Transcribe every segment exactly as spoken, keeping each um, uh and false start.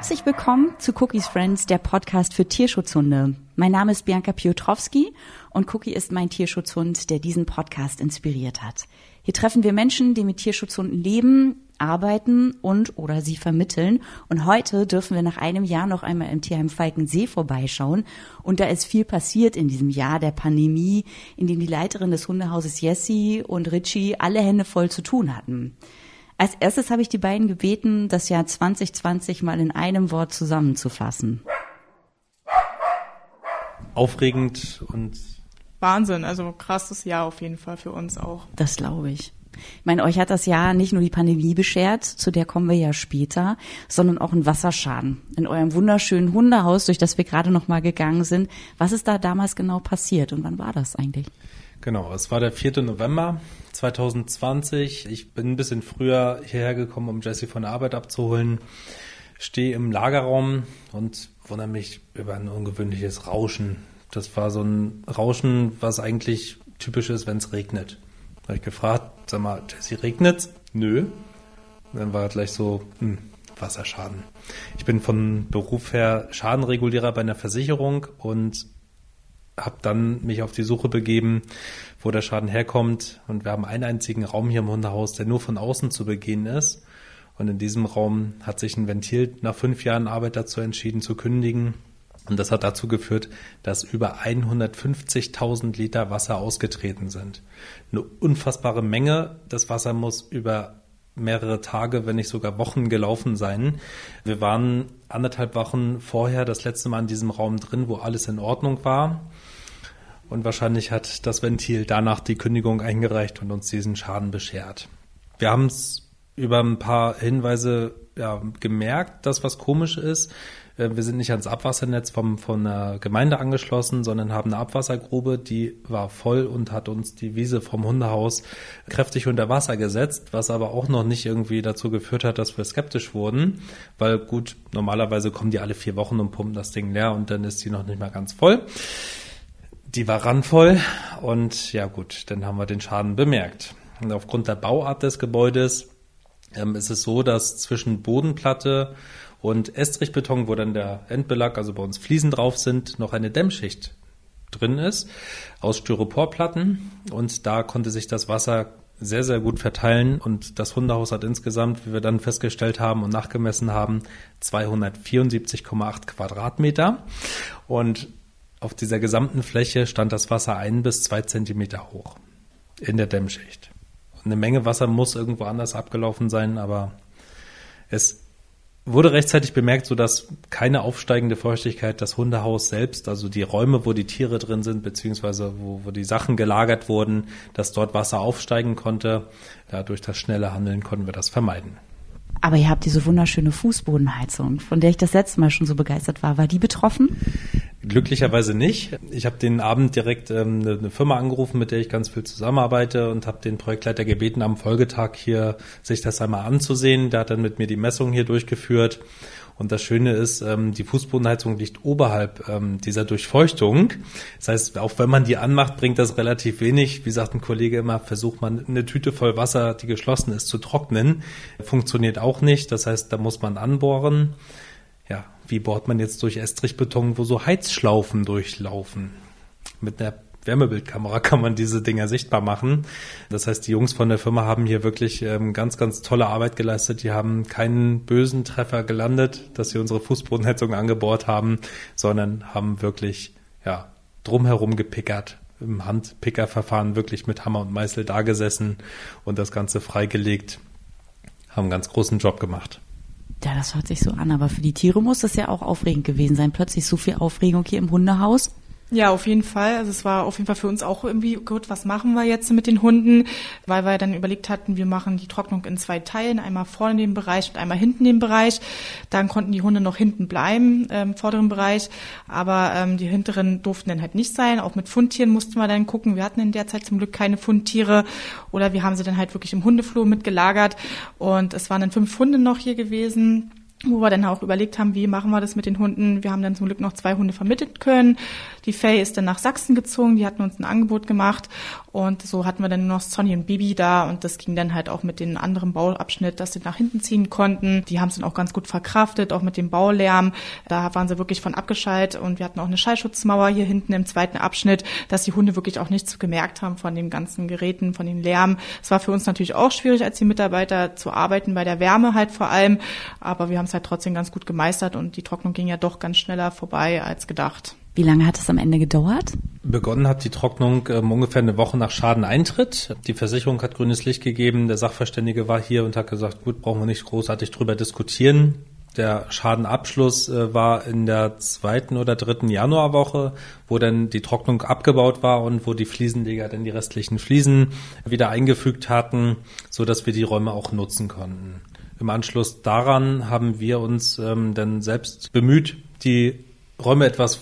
Herzlich willkommen zu Cookies Friends, der Podcast für Tierschutzhunde. Mein Name ist Bianca Piotrowski und Cookie ist mein Tierschutzhund, der diesen Podcast inspiriert hat. Hier treffen wir Menschen, die mit Tierschutzhunden leben, arbeiten und oder sie vermitteln. Und heute dürfen wir nach einem Jahr noch einmal im Tierheim Falkensee vorbeischauen. Und da ist viel passiert in diesem Jahr der Pandemie, in dem die Leiterin des Hundehauses Jessie und Richie alle Hände voll zu tun hatten. Als erstes habe ich die beiden gebeten, das Jahr zwanzig zwanzig mal in einem Wort zusammenzufassen. Aufregend und Wahnsinn, also krasses Jahr auf jeden Fall für uns auch. Das glaube ich. Ich meine, euch hat das Jahr nicht nur die Pandemie beschert, zu der kommen wir ja später, sondern auch ein Wasserschaden in eurem wunderschönen Hundehaus, durch das wir gerade noch mal gegangen sind. Was ist da damals genau passiert und wann war das eigentlich? Genau, es war der vierter November zweitausendzwanzig. Ich bin ein bisschen früher hierher gekommen, um Jessie von der Arbeit abzuholen. Stehe im Lagerraum und wundere mich über ein ungewöhnliches Rauschen. Das war so ein Rauschen, was eigentlich typisch ist, wenn es regnet. Da habe ich gefragt, sag mal, Jessie, regnet's? Nö. Und dann war gleich so, hm, Wasserschaden. Ich bin von Beruf her Schadenregulierer bei einer Versicherung und habe dann mich auf die Suche begeben, wo der Schaden herkommt. Und wir haben einen einzigen Raum hier im Hundehaus, der nur von außen zu begehen ist. Und in diesem Raum hat sich ein Ventil nach fünf Jahren Arbeit dazu entschieden, zu kündigen. Und das hat dazu geführt, dass über hundertfünfzigtausend Liter Wasser ausgetreten sind. Eine unfassbare Menge. Das Wasser muss über mehrere Tage, wenn nicht sogar Wochen gelaufen sein. Wir waren anderthalb Wochen vorher das letzte Mal in diesem Raum drin, wo alles in Ordnung war. Und wahrscheinlich hat das Ventil danach die Kündigung eingereicht und uns diesen Schaden beschert. Wir haben es über ein paar Hinweise ja, gemerkt, dass was komisch ist. Wir sind nicht ans Abwassernetz vom, von der Gemeinde angeschlossen, sondern haben eine Abwassergrube, die war voll und hat uns die Wiese vom Hundehaus kräftig unter Wasser gesetzt, was aber auch noch nicht irgendwie dazu geführt hat, dass wir skeptisch wurden, weil gut, normalerweise kommen die alle vier Wochen und pumpen das Ding leer und dann ist die noch nicht mal ganz voll. Die war randvoll und ja gut, dann haben wir den Schaden bemerkt. Und aufgrund der Bauart des Gebäudes ähm, ist es so, dass zwischen Bodenplatte und Estrichbeton, wo dann der Endbelag, also bei uns Fliesen drauf sind, noch eine Dämmschicht drin ist aus Styroporplatten. Und da konnte sich das Wasser sehr, sehr gut verteilen. Und das Hundehaus hat insgesamt, wie wir dann festgestellt haben und nachgemessen haben, zweihundertvierundsiebzig Komma acht Quadratmeter. Und auf dieser gesamten Fläche stand das Wasser ein bis zwei Zentimeter hoch in der Dämmschicht. Und eine Menge Wasser muss irgendwo anders abgelaufen sein, aber es wurde rechtzeitig bemerkt, sodass keine aufsteigende Feuchtigkeit das Hundehaus selbst, also die Räume, wo die Tiere drin sind, beziehungsweise wo, wo die Sachen gelagert wurden, dass dort Wasser aufsteigen konnte. Dadurch das schnelle Handeln konnten wir das vermeiden. Aber ihr habt diese wunderschöne Fußbodenheizung, von der ich das letzte Mal schon so begeistert war. War die betroffen? Glücklicherweise nicht. Ich habe den Abend direkt ähm, eine Firma angerufen, mit der ich ganz viel zusammenarbeite und habe den Projektleiter gebeten, am Folgetag hier sich das einmal anzusehen. Der hat dann mit mir die Messung hier durchgeführt. Und das Schöne ist, ähm, die Fußbodenheizung liegt oberhalb ähm, dieser Durchfeuchtung. Das heißt, auch wenn man die anmacht, bringt das relativ wenig. Wie sagt ein Kollege immer, versucht man eine Tüte voll Wasser, die geschlossen ist, zu trocknen. Funktioniert auch nicht. Das heißt, da muss man anbohren. Ja, wie bohrt man jetzt durch Estrichbeton, wo so Heizschlaufen durchlaufen? Mit einer Wärmebildkamera kann man diese Dinger sichtbar machen. Das heißt, die Jungs von der Firma haben hier wirklich ähm, ganz, ganz tolle Arbeit geleistet. Die haben keinen bösen Treffer gelandet, dass sie unsere Fußbodenheizung angebohrt haben, sondern haben wirklich ja drumherum gepickert, im Handpickerverfahren wirklich mit Hammer und Meißel dagesessen und das Ganze freigelegt. Haben einen ganz großen Job gemacht. Ja, das hört sich so an, aber für die Tiere muss das ja auch aufregend gewesen sein. Plötzlich so viel Aufregung hier im Hundehaus. Ja, auf jeden Fall. Also es war auf jeden Fall für uns auch irgendwie, gut, was machen wir jetzt mit den Hunden? Weil wir dann überlegt hatten, wir machen die Trocknung in zwei Teilen, einmal vorne in dem Bereich und einmal hinten in dem Bereich. Dann konnten die Hunde noch hinten bleiben, im vorderen Bereich, aber ähm, die hinteren durften dann halt nicht sein. Auch mit Fundtieren mussten wir dann gucken. Wir hatten in der Zeit zum Glück keine Fundtiere oder wir haben sie dann halt wirklich im Hundefloh mitgelagert. Und es waren dann fünf Hunde noch hier gewesen, wo wir dann auch überlegt haben, wie machen wir das mit den Hunden. Wir haben dann zum Glück noch zwei Hunde vermittelt können. Die Faye ist dann nach Sachsen gezogen, die hatten uns ein Angebot gemacht Und so hatten wir dann nur noch Sonny und Bibi da und das ging dann halt auch mit dem anderen Bauabschnitt, dass sie nach hinten ziehen konnten. Die haben es dann auch ganz gut verkraftet, auch mit dem Baulärm. Da waren sie wirklich von abgeschaltet und wir hatten auch eine Schallschutzmauer hier hinten im zweiten Abschnitt, dass die Hunde wirklich auch nichts gemerkt haben von den ganzen Geräten, von den Lärm. Es war für uns natürlich auch schwierig, als die Mitarbeiter zu arbeiten, bei der Wärme halt vor allem. Aber wir haben es halt trotzdem ganz gut gemeistert und die Trocknung ging ja doch ganz schneller vorbei als gedacht. Wie lange hat es am Ende gedauert? Begonnen hat die Trocknung ähm, ungefähr eine Woche nach Schadeneintritt. Die Versicherung hat grünes Licht gegeben. Der Sachverständige war hier und hat gesagt, gut, brauchen wir nicht großartig drüber diskutieren. Der Schadenabschluss äh, war in der zweiten oder dritten Januarwoche, wo dann die Trocknung abgebaut war und wo die Fliesenleger dann die restlichen Fliesen wieder eingefügt hatten, sodass wir die Räume auch nutzen konnten. Im Anschluss daran haben wir uns ähm, dann selbst bemüht, die Räume etwas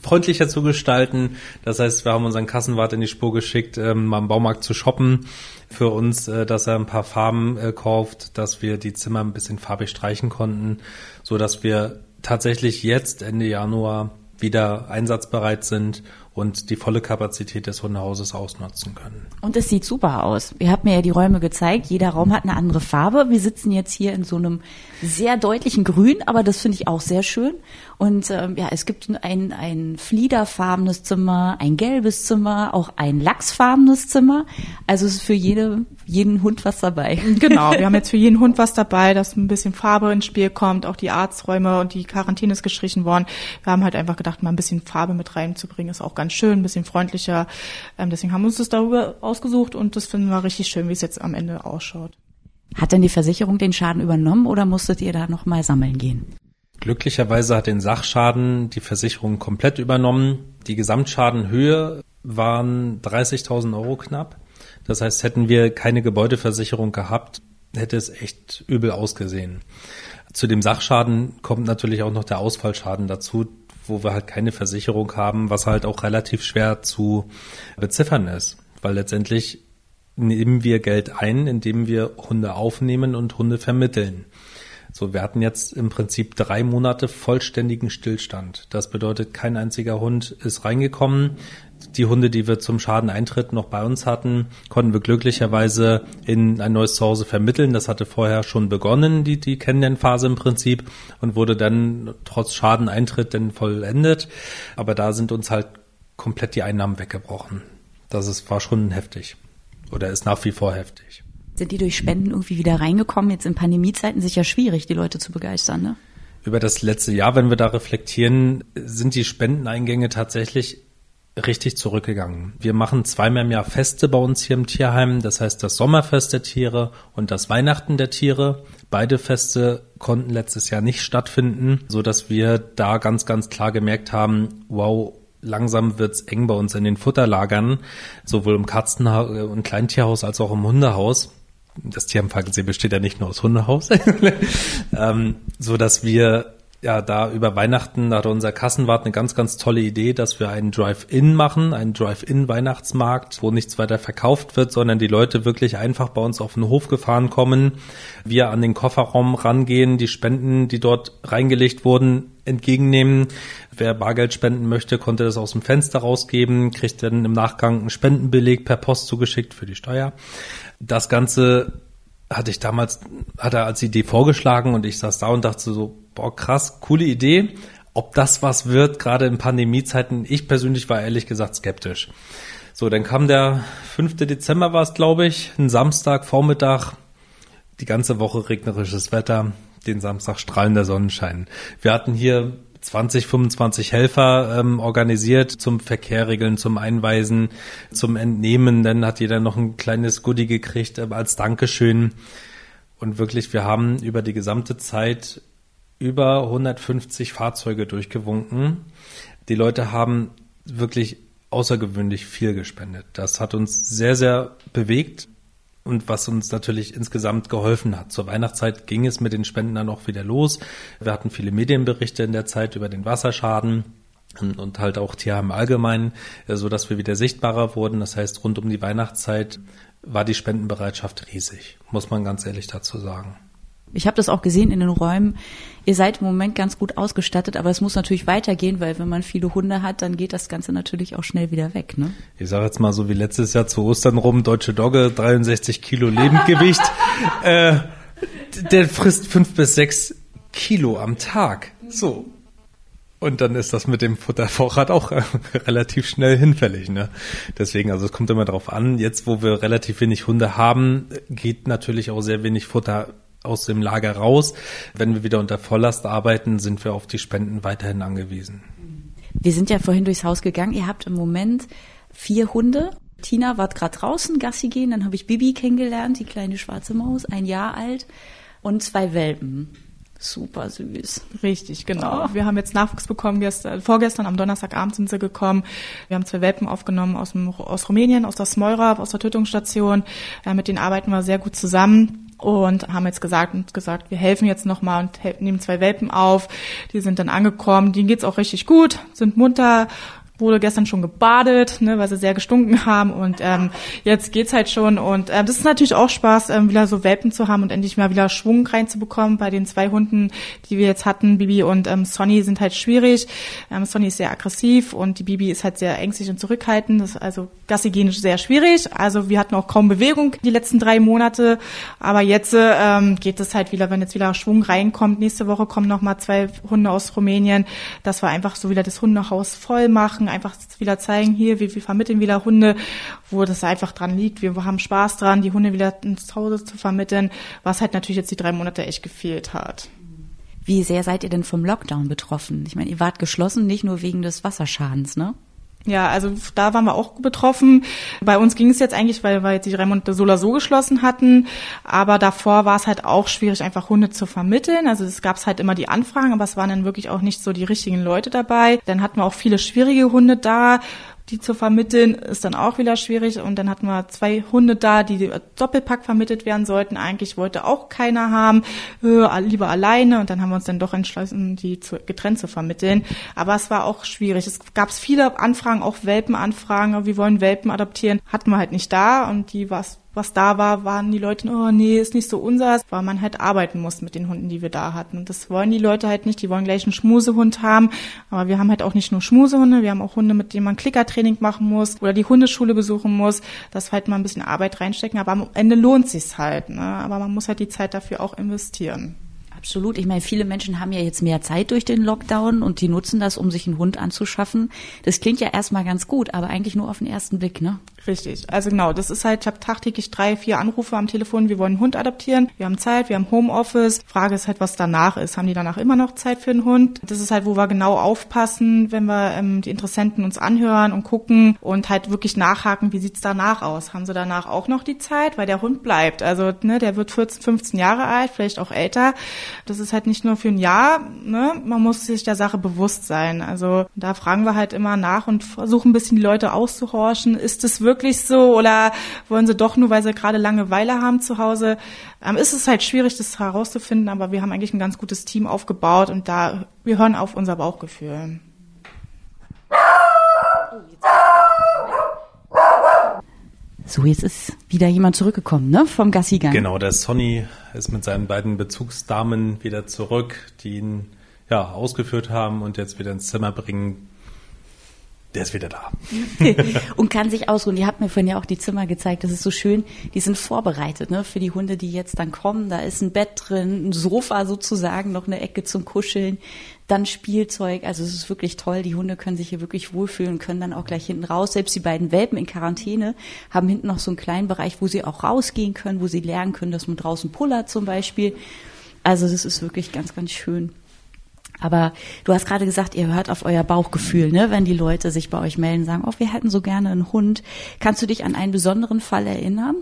freundlicher zu gestalten. Das heißt, wir haben unseren Kassenwart in die Spur geschickt, ähm, mal im Baumarkt zu shoppen für uns, äh, dass er ein paar Farben äh, kauft, dass wir die Zimmer ein bisschen farbig streichen konnten, so dass wir tatsächlich jetzt Ende Januar wieder einsatzbereit sind und die volle Kapazität des Hundehauses ausnutzen können. Und es sieht super aus. Ihr habt mir ja die Räume gezeigt. Jeder Raum hat eine andere Farbe. Wir sitzen jetzt hier in so einem sehr deutlichen Grün, aber das finde ich auch sehr schön. Und ähm, ja, es gibt ein, ein fliederfarbenes Zimmer, ein gelbes Zimmer, auch ein lachsfarbenes Zimmer. Also es ist für jede, jeden Hund was dabei. Genau, wir haben jetzt für jeden Hund was dabei, dass ein bisschen Farbe ins Spiel kommt. Auch die Arzträume und die Quarantäne ist gestrichen worden. Wir haben halt einfach gedacht, mal ein bisschen Farbe mit reinzubringen, ist auch ganz schön, ein bisschen freundlicher. Deswegen haben wir uns das darüber ausgesucht und das finden wir richtig schön, wie es jetzt am Ende ausschaut. Hat denn die Versicherung den Schaden übernommen oder musstet ihr da nochmal sammeln gehen? Glücklicherweise hat den Sachschaden die Versicherung komplett übernommen. Die Gesamtschadenhöhe waren dreißigtausend Euro knapp. Das heißt, hätten wir keine Gebäudeversicherung gehabt, hätte es echt übel ausgesehen. Zu dem Sachschaden kommt natürlich auch noch der Ausfallschaden dazu, wo wir halt keine Versicherung haben, was halt auch relativ schwer zu beziffern ist. Weil letztendlich nehmen wir Geld ein, indem wir Hunde aufnehmen und Hunde vermitteln. So, wir hatten jetzt im Prinzip drei Monate vollständigen Stillstand. Das bedeutet, kein einziger Hund ist reingekommen. Die Hunde, die wir zum Schadeneintritt noch bei uns hatten, konnten wir glücklicherweise in ein neues Zuhause vermitteln. Das hatte vorher schon begonnen, die, die Kennenlernphase im Prinzip, und wurde dann trotz Schadeneintritt dann vollendet. Aber da sind uns halt komplett die Einnahmen weggebrochen. Das ist, war schon heftig oder ist nach wie vor heftig. Sind die durch Spenden irgendwie wieder reingekommen? Jetzt in Pandemiezeiten sicher schwierig, die Leute zu begeistern, ne? Über das letzte Jahr, wenn wir da reflektieren, sind die Spendeneingänge tatsächlich richtig zurückgegangen. Wir machen zweimal im Jahr Feste bei uns hier im Tierheim. Das heißt, das Sommerfest der Tiere und das Weihnachten der Tiere. Beide Feste konnten letztes Jahr nicht stattfinden, sodass wir da ganz, ganz klar gemerkt haben, wow, langsam wird's eng bei uns in den Futterlagern, sowohl im Katzen- und Kleintierhaus als auch im Hundehaus. Das Tierheim Falkensee besteht ja nicht nur aus Hundehaus, ähm, so dass wir ja da über Weihnachten, da hatte unser Kassenwart eine ganz, ganz tolle Idee, dass wir einen Drive-In machen, einen Drive-In-Weihnachtsmarkt, wo nichts weiter verkauft wird, sondern die Leute wirklich einfach bei uns auf den Hof gefahren kommen, wir an den Kofferraum rangehen, die Spenden, die dort reingelegt wurden, entgegennehmen. Wer Bargeld spenden möchte, konnte das aus dem Fenster rausgeben, kriegt dann im Nachgang einen Spendenbeleg per Post zugeschickt für die Steuer. Das Ganze hatte ich damals, hat er als Idee vorgeschlagen und ich saß da und dachte so, boah, krass, coole Idee. Ob das was wird, gerade in Pandemiezeiten, ich persönlich war ehrlich gesagt skeptisch. So, dann kam der fünften Dezember war es, glaube ich, ein Samstag, Vormittag, die ganze Woche regnerisches Wetter, den Samstag strahlender Sonnenschein. Wir hatten hier zwanzig, fünfundzwanzig Helfer ähm, organisiert zum Verkehr regeln, zum Einweisen, zum Entnehmen. Dann hat jeder noch ein kleines Goodie gekriegt äh, als Dankeschön. Und wirklich, wir haben über die gesamte Zeit über hundertfünfzig Fahrzeuge durchgewunken. Die Leute haben wirklich außergewöhnlich viel gespendet. Das hat uns sehr, sehr bewegt. Und was uns natürlich insgesamt geholfen hat. Zur Weihnachtszeit ging es mit den Spenden dann auch wieder los. Wir hatten viele Medienberichte in der Zeit über den Wasserschaden und, und halt auch Tierheim im Allgemeinen, sodass wir wieder sichtbarer wurden. Das heißt, rund um die Weihnachtszeit war die Spendenbereitschaft riesig, muss man ganz ehrlich dazu sagen. Ich habe das auch gesehen in den Räumen. Ihr seid im Moment ganz gut ausgestattet, aber es muss natürlich weitergehen, weil wenn man viele Hunde hat, dann geht das Ganze natürlich auch schnell wieder weg. Ne? Ich sage jetzt mal so wie letztes Jahr zu Ostern rum, deutsche Dogge, dreiundsechzig Kilo Lebendgewicht. äh, der frisst fünf bis sechs Kilo am Tag. So. Und dann ist das mit dem Futtervorrat auch äh, relativ schnell hinfällig, ne? Deswegen, also es kommt immer drauf an. Jetzt, wo wir relativ wenig Hunde haben, geht natürlich auch sehr wenig Futter aus dem Lager raus. Wenn wir wieder unter Volllast arbeiten, sind wir auf die Spenden weiterhin angewiesen. Wir sind ja vorhin durchs Haus gegangen. Ihr habt im Moment vier Hunde. Tina war gerade draußen, Gassi gehen. Dann habe ich Bibi kennengelernt, die kleine schwarze Maus, ein Jahr alt. Und zwei Welpen. Super süß. Richtig, genau. Oh. Wir haben jetzt Nachwuchs bekommen gestern, vorgestern, am Donnerstagabend sind sie gekommen. Wir haben zwei Welpen aufgenommen aus, dem, aus Rumänien, aus der Smolrav, aus der Tötungsstation. Ja, mit denen arbeiten wir sehr gut zusammen. Und haben jetzt gesagt, und gesagt, wir helfen jetzt nochmal und helfen, nehmen zwei Welpen auf. Die sind dann angekommen, denen geht's auch richtig gut, sind munter, wurde gestern schon gebadet, ne, weil sie sehr gestunken haben. Und ähm, jetzt geht's halt schon. Und äh, das ist natürlich auch Spaß, ähm, wieder so Welpen zu haben und endlich mal wieder Schwung reinzubekommen. Bei den zwei Hunden, die wir jetzt hatten, Bibi und ähm, Sonny, sind halt schwierig. Ähm, Sonny ist sehr aggressiv und die Bibi ist halt sehr ängstlich und zurückhaltend. Das ist also gassigenisch sehr schwierig. Also wir hatten auch kaum Bewegung die letzten drei Monate. Aber jetzt ähm, geht es halt wieder, wenn jetzt wieder Schwung reinkommt. Nächste Woche kommen nochmal zwei Hunde aus Rumänien, dass wir einfach so wieder das Hundehaus voll machen. Einfach wieder zeigen, hier, wir, wir vermitteln wieder Hunde, wo das einfach dran liegt. Wir haben Spaß dran, die Hunde wieder ins Hause zu vermitteln, was halt natürlich jetzt die drei Monate echt gefehlt hat. Wie sehr seid ihr denn vom Lockdown betroffen? Ich meine, ihr wart geschlossen, nicht nur wegen des Wasserschadens, ne? Ja, also da waren wir auch betroffen. Bei uns ging es jetzt eigentlich, weil wir jetzt die drei Monate so oder so geschlossen hatten. Aber davor war es halt auch schwierig, einfach Hunde zu vermitteln. Also es gab halt immer die Anfragen, aber es waren dann wirklich auch nicht so die richtigen Leute dabei. Dann hatten wir auch viele schwierige Hunde da. Die zu vermitteln, ist dann auch wieder schwierig. Und dann hatten wir zwei Hunde da, die Doppelpack vermittelt werden sollten. Eigentlich wollte auch keiner haben, äh, lieber alleine. Und dann haben wir uns dann doch entschlossen, die zu, getrennt zu vermitteln. Aber es war auch schwierig. Es gab viele Anfragen, auch Welpenanfragen. Wir wollen Welpen adoptieren. Hatten wir halt nicht da. Und die, was, was da war, waren die Leute, oh nee, ist nicht so unseres. Weil man halt arbeiten muss mit den Hunden, die wir da hatten. Und das wollen die Leute halt nicht. Die wollen gleich einen Schmusehund haben. Aber wir haben halt auch nicht nur Schmusehunde. Wir haben auch Hunde, mit denen man Klickertraining machen muss oder die Hundeschule besuchen muss, dass wir halt mal ein bisschen Arbeit reinstecken, aber am Ende lohnt sich's halt, ne? Aber man muss halt die Zeit dafür auch investieren. Absolut. Ich meine, viele Menschen haben ja jetzt mehr Zeit durch den Lockdown und die nutzen das, um sich einen Hund anzuschaffen. Das klingt ja erstmal ganz gut, aber eigentlich nur auf den ersten Blick, ne? Richtig. Also genau, das ist halt, ich habe tagtäglich drei, vier Anrufe am Telefon, wir wollen einen Hund adoptieren, wir haben Zeit, wir haben Homeoffice. Frage ist halt, was danach ist. Haben die danach immer noch Zeit für einen Hund? Das ist halt, wo wir genau aufpassen, wenn wir ähm, die Interessenten uns anhören und gucken und halt wirklich nachhaken, wie sieht's danach aus? Haben sie danach auch noch die Zeit? Weil der Hund bleibt. Also, ne, der wird vierzehn, fünfzehn Jahre alt, vielleicht auch älter. Das ist halt nicht nur für ein Jahr, ne? Man muss sich der Sache bewusst sein. Also da fragen wir halt immer nach und versuchen ein bisschen die Leute auszuhorchen. Ist es wirklich so oder wollen sie doch nur, weil sie gerade Langeweile haben zu Hause? Ähm, ist es halt schwierig, das herauszufinden, aber wir haben eigentlich ein ganz gutes Team aufgebaut und da wir hören auf unser Bauchgefühl. So, jetzt ist wieder jemand zurückgekommen, ne? Vom Gassigang. Genau, der Sonny ist mit seinen beiden Bezugsdamen wieder zurück, die ihn ja ausgeführt haben und jetzt wieder ins Zimmer bringen. Der ist wieder da. Und kann sich ausruhen. Ihr habt mir vorhin ja auch die Zimmer gezeigt. Das ist so schön. Die sind vorbereitet, ne? Für die Hunde, die jetzt dann kommen. Da ist ein Bett drin, ein Sofa sozusagen, noch eine Ecke zum Kuscheln. Dann Spielzeug, also es ist wirklich toll, die Hunde können sich hier wirklich wohlfühlen und können dann auch gleich hinten raus. Selbst die beiden Welpen in Quarantäne haben hinten noch so einen kleinen Bereich, wo sie auch rausgehen können, wo sie lernen können, dass man draußen pullert zum Beispiel. Also das ist wirklich ganz, ganz schön. Aber du hast gerade gesagt, ihr hört auf euer Bauchgefühl, ne? Wenn die Leute sich bei euch melden, sagen, oh, wir hätten so gerne einen Hund. Kannst du dich an einen besonderen Fall erinnern?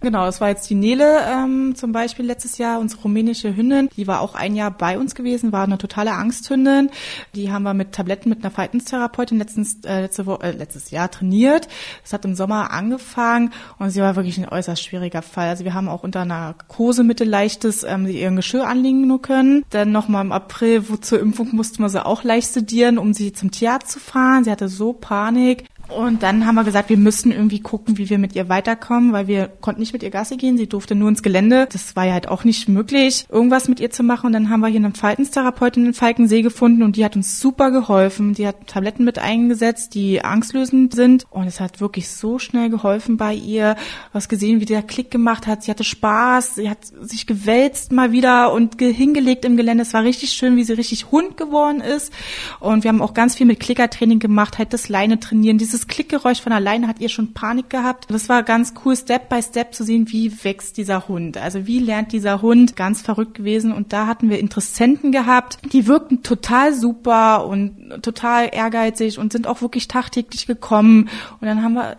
Genau, das war jetzt die Nele ähm, zum Beispiel letztes Jahr, unsere rumänische Hündin. Die war auch ein Jahr bei uns gewesen, war eine totale Angsthündin. Die haben wir mit Tabletten mit einer Verhaltenstherapeutin letztens, äh, letzte Woche, äh, letztes Jahr trainiert. Das hat im Sommer angefangen und sie war wirklich ein äußerst schwieriger Fall. Also wir haben auch unter einer Narkosemittel leichtes ähm, ihren Geschirr anlegen nur können. Dann nochmal im April, wozu Impfung mussten wir sie auch leicht sedieren, um sie zum Tierarzt zu fahren. Sie hatte so Panik. Und dann haben wir gesagt, wir müssten irgendwie gucken, wie wir mit ihr weiterkommen, weil wir konnten nicht mit ihr Gassi gehen, sie durfte nur ins Gelände. Das war ja halt auch nicht möglich, irgendwas mit ihr zu machen. Und dann haben wir hier eine Verhaltenstherapeutin in Falkensee gefunden und die hat uns super geholfen. Die hat Tabletten mit eingesetzt, die angstlösend sind. Und es hat wirklich so schnell geholfen bei ihr. Du hast gesehen, wie der Klick gemacht hat. Sie hatte Spaß, sie hat sich gewälzt mal wieder und hingelegt im Gelände. Es war richtig schön, wie sie richtig Hund geworden ist. Und wir haben auch ganz viel mit Klickertraining gemacht, halt das Leine trainieren, dieses Das Klickgeräusch von alleine hat ihr schon Panik gehabt. Das war ganz cool, Step by Step zu sehen, wie wächst dieser Hund. Also wie lernt dieser Hund? Ganz verrückt gewesen. Und da hatten wir Interessenten gehabt. Die wirkten total super und total ehrgeizig und sind auch wirklich tagtäglich gekommen. Und dann haben wir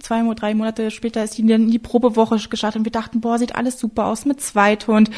zwei, drei Monate später ist die in die Probewoche gestartet und wir dachten, boah, sieht alles super aus mit Zweithund.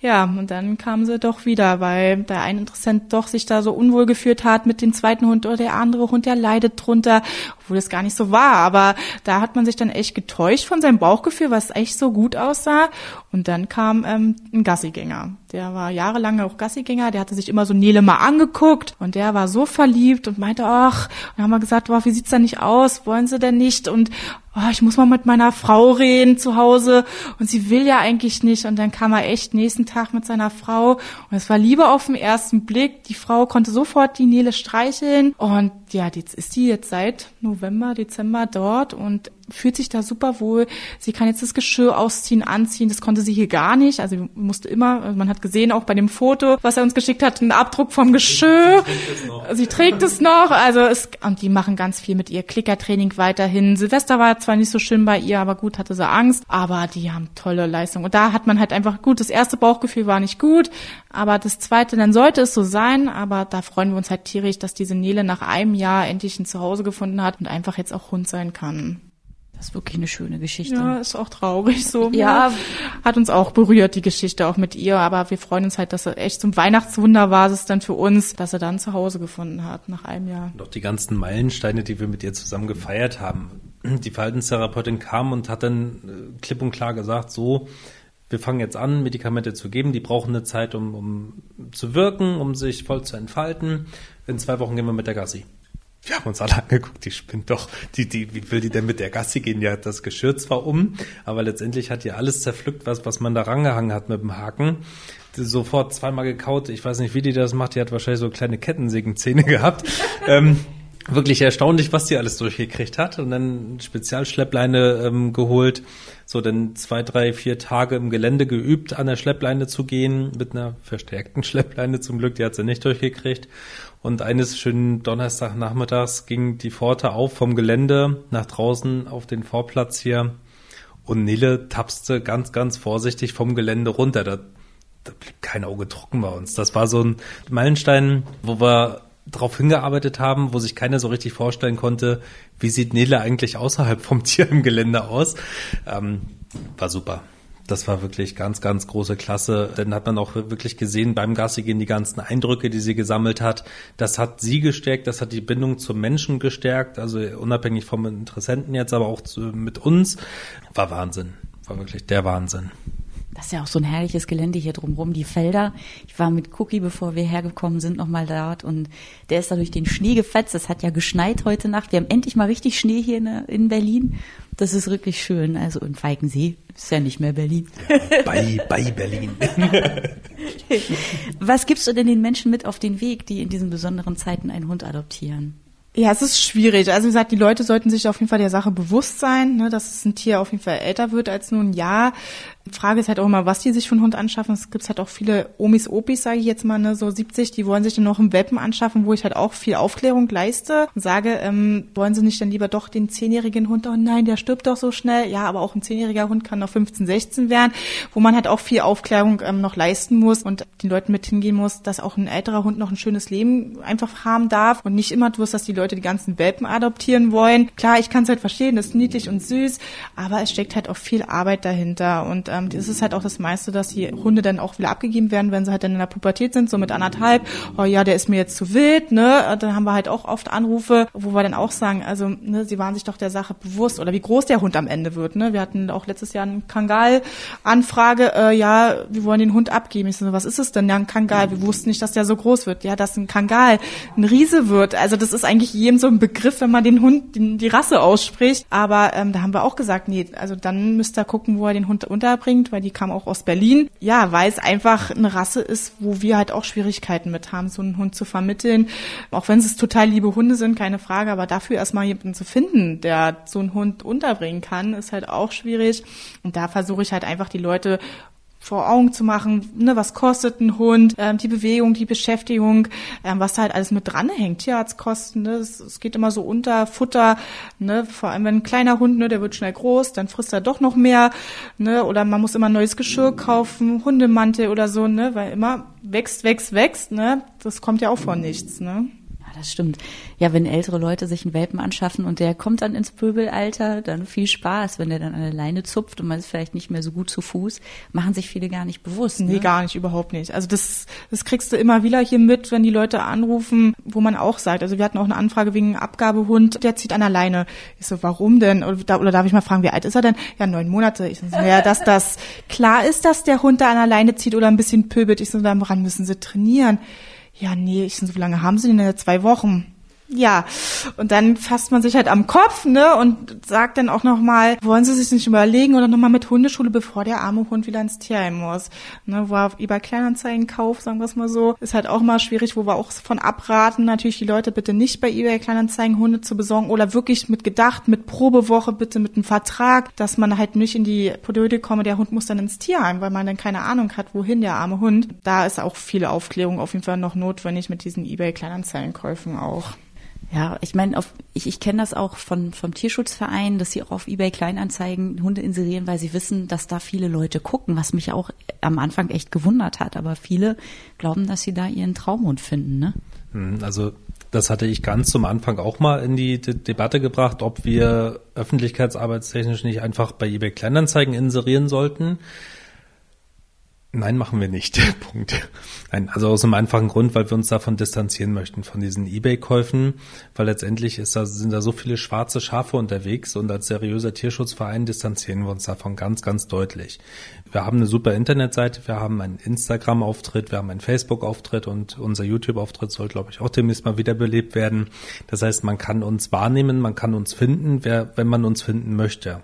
Ja, und dann kamen sie doch wieder, weil der ein Interessent doch sich da so unwohl gefühlt hat mit dem zweiten Hund oder der andere Hund, der leidet drunter, obwohl das gar nicht so war. Aber da hat man sich dann echt getäuscht von seinem Bauchgefühl, was echt so gut aussah. Und dann kam ähm, ein Gassigänger. Der war jahrelang auch Gassigänger, der hatte sich immer so Nele mal angeguckt und der war so verliebt und meinte, ach, und dann haben wir gesagt, boah, wie sieht's denn nicht aus, wollen sie denn nicht und oh, ich muss mal mit meiner Frau reden zu Hause und sie will ja eigentlich nicht und dann kam er echt nächsten Tag mit seiner Frau und es war Liebe auf den ersten Blick, die Frau konnte sofort die Nele streicheln und ja, jetzt ist die jetzt seit November, Dezember dort und fühlt sich da super wohl. Sie kann jetzt das Geschirr ausziehen, anziehen. Das konnte sie hier gar nicht. Also musste immer, man hat gesehen, auch bei dem Foto, was er uns geschickt hat, einen Abdruck vom Geschirr. Sie trägt es noch. Sie trägt es noch. Also es, und die machen ganz viel mit ihr. Klickertraining weiterhin. Silvester war zwar nicht so schön bei ihr, aber gut, hatte sie Angst. Aber die haben tolle Leistung. Und da hat man halt einfach, gut, das erste Bauchgefühl war nicht gut, aber das zweite, dann sollte es so sein. Aber da freuen wir uns halt tierisch, dass diese Nele nach einem Jahr endlich ein Zuhause gefunden hat und einfach jetzt auch Hund sein kann. Das ist wirklich eine schöne Geschichte. Ja, ist auch traurig so. Ja, hat uns auch berührt, die Geschichte auch mit ihr. Aber wir freuen uns halt, dass er echt zum Weihnachtswunder war es dann für uns, dass er dann zu Hause gefunden hat nach einem Jahr. Und auch die ganzen Meilensteine, die wir mit ihr zusammen gefeiert haben. Die Verhaltenstherapeutin kam und hat dann klipp und klar gesagt, so, wir fangen jetzt an, Medikamente zu geben. Die brauchen eine Zeit, um, um zu wirken, um sich voll zu entfalten. In zwei Wochen gehen wir mit der Gassi. Wir haben uns alle angeguckt, die spinnt doch. Die, die, wie will die denn mit der Gassi gehen? Die hat das Geschirr zwar um, aber letztendlich hat die alles zerpflückt, was, was man da rangehangen hat mit dem Haken. Die sofort zweimal gekaut. Ich weiß nicht, wie die das macht. Die hat wahrscheinlich so kleine Kettensägenzähne gehabt. ähm, wirklich erstaunlich, was die alles durchgekriegt hat. Und dann Spezialschleppleine ähm, geholt. So dann zwei, drei, vier Tage im Gelände geübt, an der Schleppleine zu gehen. Mit einer verstärkten Schleppleine zum Glück. Die hat sie nicht durchgekriegt. Und eines schönen Donnerstagnachmittags ging die Pforte auf vom Gelände nach draußen auf den Vorplatz hier und Nele tapste ganz, ganz vorsichtig vom Gelände runter. Da, da blieb kein Auge trocken bei uns. Das war so ein Meilenstein, wo wir drauf hingearbeitet haben, wo sich keiner so richtig vorstellen konnte, wie sieht Nele eigentlich außerhalb vom Tier im Gelände aus. Ähm, war super. Das war wirklich ganz, ganz große Klasse. Dann hat man auch wirklich gesehen beim Gassigehen die ganzen Eindrücke, die sie gesammelt hat. Das hat sie gestärkt, das hat die Bindung zum Menschen gestärkt, also unabhängig vom Interessenten jetzt, aber auch zu, mit uns. War Wahnsinn, war wirklich der Wahnsinn. Das ist ja auch so ein herrliches Gelände hier drumherum, die Felder. Ich war mit Cookie, bevor wir hergekommen sind, nochmal dort und der ist da durch den Schnee gefetzt. Es hat ja geschneit heute Nacht. Wir haben endlich mal richtig Schnee hier in Berlin. Das ist wirklich schön. Also in Falkensee ist ja nicht mehr Berlin. Ja, bei, bei Berlin. Was gibst du denn den Menschen mit auf den Weg, die in diesen besonderen Zeiten einen Hund adoptieren? Ja, es ist schwierig. Also wie gesagt, die Leute sollten sich auf jeden Fall der Sache bewusst sein, ne, dass es ein Tier auf jeden Fall älter wird als nur ein Jahr. Die Frage ist halt auch immer, was die sich für einen Hund anschaffen. Es gibt halt auch viele Omis, Opis, sage ich jetzt mal, ne, so siebzig, die wollen sich dann noch einen Welpen anschaffen, wo ich halt auch viel Aufklärung leiste und sage, ähm, wollen sie nicht dann lieber doch den zehnjährigen Hund? Oh nein, der stirbt doch so schnell. Ja, aber auch ein zehnjähriger Hund kann noch fünfzehn, sechzehn werden, wo man halt auch viel Aufklärung ähm, noch leisten muss und den Leuten mit hingehen muss, dass auch ein älterer Hund noch ein schönes Leben einfach haben darf und nicht immer bloß, dass die Leute Leute die ganzen Welpen adoptieren wollen. Klar, ich kann es halt verstehen, das ist niedlich und süß, aber es steckt halt auch viel Arbeit dahinter und ähm, es ist halt auch das meiste, dass die Hunde dann auch wieder abgegeben werden, wenn sie halt dann in der Pubertät sind, so mit anderthalb, oh ja, der ist mir jetzt zu wild, ne? Dann haben wir halt auch oft Anrufe, wo wir dann auch sagen, also ne, sie waren sich doch der Sache bewusst oder wie groß der Hund am Ende wird, ne? Wir hatten auch letztes Jahr einen Kangal-Anfrage, äh, ja, wir wollen den Hund abgeben. Ich so, was ist es denn? Ja, ein Kangal. Wir wussten nicht, dass der so groß wird. Ja, dass ein Kangal ein Riese wird. Also das ist eigentlich jedem so ein Begriff, wenn man den Hund, den, die Rasse ausspricht. Aber ähm, da haben wir auch gesagt, nee, also dann müsst ihr gucken, wo er den Hund unterbringt, weil die kam auch aus Berlin. Ja, weil es einfach eine Rasse ist, wo wir halt auch Schwierigkeiten mit haben, so einen Hund zu vermitteln. Auch wenn es total liebe Hunde sind, keine Frage, aber dafür erstmal jemanden zu finden, der so einen Hund unterbringen kann, ist halt auch schwierig. Und da versuche ich halt einfach die Leute vor Augen zu machen, ne, was kostet ein Hund, ähm, die Bewegung, die Beschäftigung, ähm, was da halt alles mit dran hängt, Tierarztkosten, ne, es, es geht immer so unter, Futter, ne, vor allem wenn ein kleiner Hund, ne, der wird schnell groß, dann frisst er doch noch mehr, ne, oder man muss immer neues Geschirr kaufen, Hundemantel oder so, ne, weil immer wächst, wächst, wächst, ne, das kommt ja auch von nichts, ne. Das stimmt. Ja, wenn ältere Leute sich einen Welpen anschaffen und der kommt dann ins Pöbelalter, dann viel Spaß, wenn der dann an der Leine zupft und man ist vielleicht nicht mehr so gut zu Fuß, machen sich viele gar nicht bewusst. Ne? Nee, gar nicht, überhaupt nicht. Also das, das kriegst du immer wieder hier mit, wenn die Leute anrufen, wo man auch sagt, also wir hatten auch eine Anfrage wegen einem Abgabehund, der zieht an der Leine. Ich so, warum denn? Oder, oder darf ich mal fragen, wie alt ist er denn? Ja, neun Monate. Ich so, ja, dass das klar ist, dass der Hund da an der Leine zieht oder ein bisschen pöbelt. Ich so, daran müssen sie trainieren. Ja, nee, ich so, wie lange haben sie denn? Ja, zwei Wochen. Ja, und dann fasst man sich halt am Kopf, ne, und sagt dann auch nochmal, wollen sie sich nicht überlegen oder nochmal mit Hundeschule, bevor der arme Hund wieder ins Tierheim muss. Ne, wo er auf eBay Kleinanzeigen kauft, sagen wir es mal so, ist halt auch mal schwierig, wo wir auch von abraten, natürlich die Leute bitte nicht bei eBay Kleinanzeigen Hunde zu besorgen oder wirklich mit Gedacht, mit Probewoche, bitte mit einem Vertrag, dass man halt nicht in die Podöde komme, der Hund muss dann ins Tierheim, weil man dann keine Ahnung hat, wohin der arme Hund. Da ist auch viel Aufklärung auf jeden Fall noch notwendig mit diesen eBay Kleinanzeigenkäufen auch. Ja, ich meine, auf, ich, ich kenne das auch von, vom Tierschutzverein, dass sie auch auf eBay Kleinanzeigen Hunde inserieren, weil sie wissen, dass da viele Leute gucken, was mich auch am Anfang echt gewundert hat. Aber viele glauben, dass sie da ihren Traumhund finden, ne? Also das hatte ich ganz zum Anfang auch mal in die De- Debatte gebracht, ob wir öffentlichkeitsarbeitstechnisch nicht einfach bei eBay Kleinanzeigen inserieren sollten. Nein, machen wir nicht. Punkt. Nein, also aus einem einfachen Grund, weil wir uns davon distanzieren möchten, von diesen eBay-Käufen, weil letztendlich ist da, sind da so viele schwarze Schafe unterwegs und als seriöser Tierschutzverein distanzieren wir uns davon ganz, ganz deutlich. Wir haben eine super Internetseite, wir haben einen Instagram-Auftritt, wir haben einen Facebook-Auftritt und unser YouTube-Auftritt soll, glaube ich, auch demnächst mal wiederbelebt werden. Das heißt, man kann uns wahrnehmen, man kann uns finden, wer, wenn man uns finden möchte.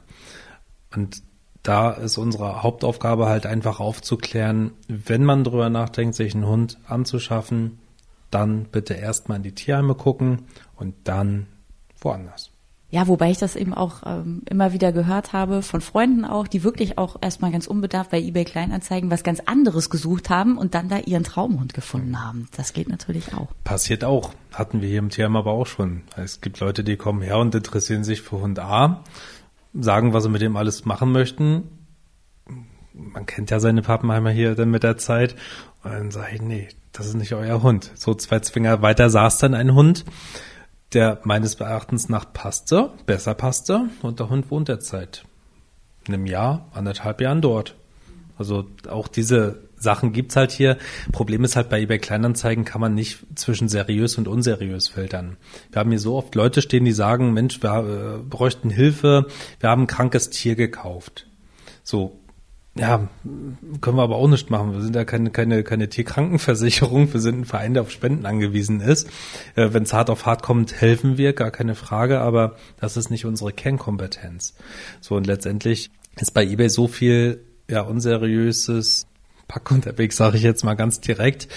Und da ist unsere Hauptaufgabe halt einfach aufzuklären, wenn man drüber nachdenkt, sich einen Hund anzuschaffen, dann bitte erstmal in die Tierheime gucken und dann woanders. Ja, wobei ich das eben auch ähm, immer wieder gehört habe von Freunden auch, die wirklich auch erstmal ganz unbedarft bei eBay Kleinanzeigen was ganz anderes gesucht haben und dann da ihren Traumhund gefunden haben. Das geht natürlich auch. Passiert auch. Hatten wir hier im Tierheim aber auch schon. Es gibt Leute, die kommen her und interessieren sich für Hund A, sagen, was sie mit dem alles machen möchten. Man kennt ja seine Pappenheimer hier dann mit der Zeit. Und dann sage ich, nee, das ist nicht euer Hund. So zwei Zwinger weiter saß dann ein Hund, der meines Erachtens nach passte, besser passte. Und der Hund wohnt derzeit in einem Jahr, anderthalb Jahren dort. Also auch diese Sachen gibt's halt hier. Problem ist halt, bei eBay Kleinanzeigen kann man nicht zwischen seriös und unseriös filtern. Wir haben hier so oft Leute stehen, die sagen, Mensch, wir äh, bräuchten Hilfe, wir haben ein krankes Tier gekauft. So, ja, können wir aber auch nicht machen. Wir sind ja keine keine keine Tierkrankenversicherung, wir sind ein Verein, der auf Spenden angewiesen ist. Äh, Wenn es hart auf hart kommt, helfen wir, gar keine Frage, aber das ist nicht unsere Kernkompetenz. So, und letztendlich ist bei eBay so viel ja unseriöses Pack unterwegs, sage ich jetzt mal ganz direkt,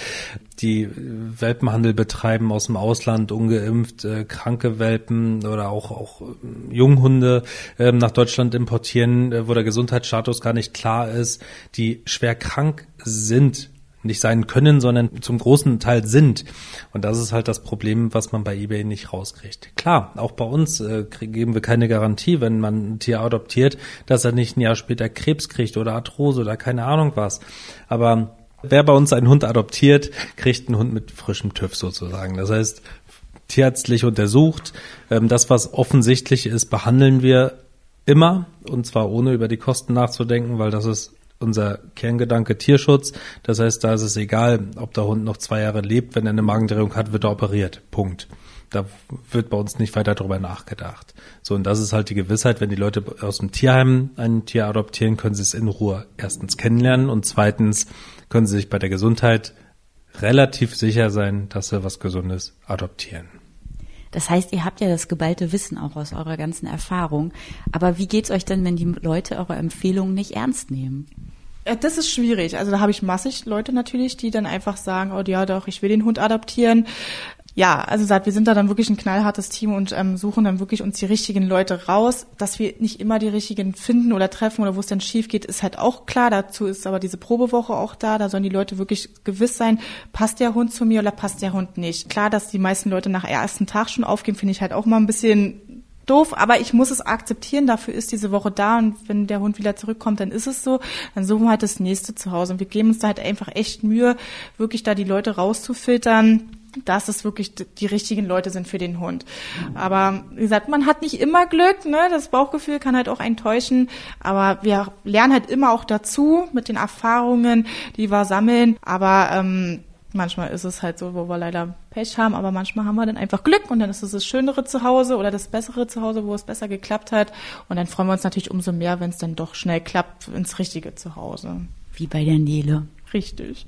die Welpenhandel betreiben aus dem Ausland, ungeimpft, äh, kranke Welpen oder auch auch Junghunde äh, nach Deutschland importieren, äh, wo der Gesundheitsstatus gar nicht klar ist, die schwer krank sind, nicht sein können, sondern zum großen Teil sind. Und das ist halt das Problem, was man bei eBay nicht rauskriegt. Klar, auch bei uns äh, geben wir keine Garantie, wenn man ein Tier adoptiert, dass er nicht ein Jahr später Krebs kriegt oder Arthrose oder keine Ahnung was. Aber wer bei uns einen Hund adoptiert, kriegt einen Hund mit frischem TÜV sozusagen. Das heißt, tierärztlich untersucht. Ähm, das, was offensichtlich ist, behandeln wir immer. Und zwar ohne über die Kosten nachzudenken, weil das ist unser Kerngedanke Tierschutz. Das heißt, da ist es egal, ob der Hund noch zwei Jahre lebt. Wenn er eine Magendrehung hat, wird er operiert. Punkt. Da wird bei uns nicht weiter drüber nachgedacht. So, und das ist halt die Gewissheit, wenn die Leute aus dem Tierheim ein Tier adoptieren, können sie es in Ruhe erstens kennenlernen und zweitens können sie sich bei der Gesundheit relativ sicher sein, dass sie was Gesundes adoptieren. Das heißt, ihr habt ja das geballte Wissen auch aus eurer ganzen Erfahrung. Aber wie geht's euch denn, wenn die Leute eure Empfehlungen nicht ernst nehmen? Das ist schwierig. Also da habe ich massig Leute natürlich, die dann einfach sagen, oh ja doch, ich will den Hund adoptieren. Ja, also sagt, wir sind da dann wirklich ein knallhartes Team und ähm, suchen dann wirklich uns die richtigen Leute raus. Dass wir nicht immer die richtigen finden oder treffen oder wo es dann schief geht, ist halt auch klar. Dazu ist aber diese Probewoche auch da. Da sollen die Leute wirklich gewiss sein, passt der Hund zu mir oder passt der Hund nicht. Klar, dass die meisten Leute nach ersten Tag schon aufgeben, finde ich halt auch mal ein bisschen doof. Aber ich muss es akzeptieren, dafür ist diese Woche da. Und wenn der Hund wieder zurückkommt, dann ist es so. Dann suchen wir halt das nächste zu Hause. Und wir geben uns da halt einfach echt Mühe, wirklich da die Leute rauszufiltern, dass es wirklich die richtigen Leute sind für den Hund. Aber wie gesagt, man hat nicht immer Glück, ne? Das Bauchgefühl kann halt auch einen täuschen, aber wir lernen halt immer auch dazu mit den Erfahrungen, die wir sammeln, aber ähm, manchmal ist es halt so, wo wir leider Pech haben, aber manchmal haben wir dann einfach Glück und dann ist es das schönere Zuhause oder das bessere Zuhause, wo es besser geklappt hat und dann freuen wir uns natürlich umso mehr, wenn es dann doch schnell klappt ins richtige Zuhause. Wie bei der Nele. Richtig.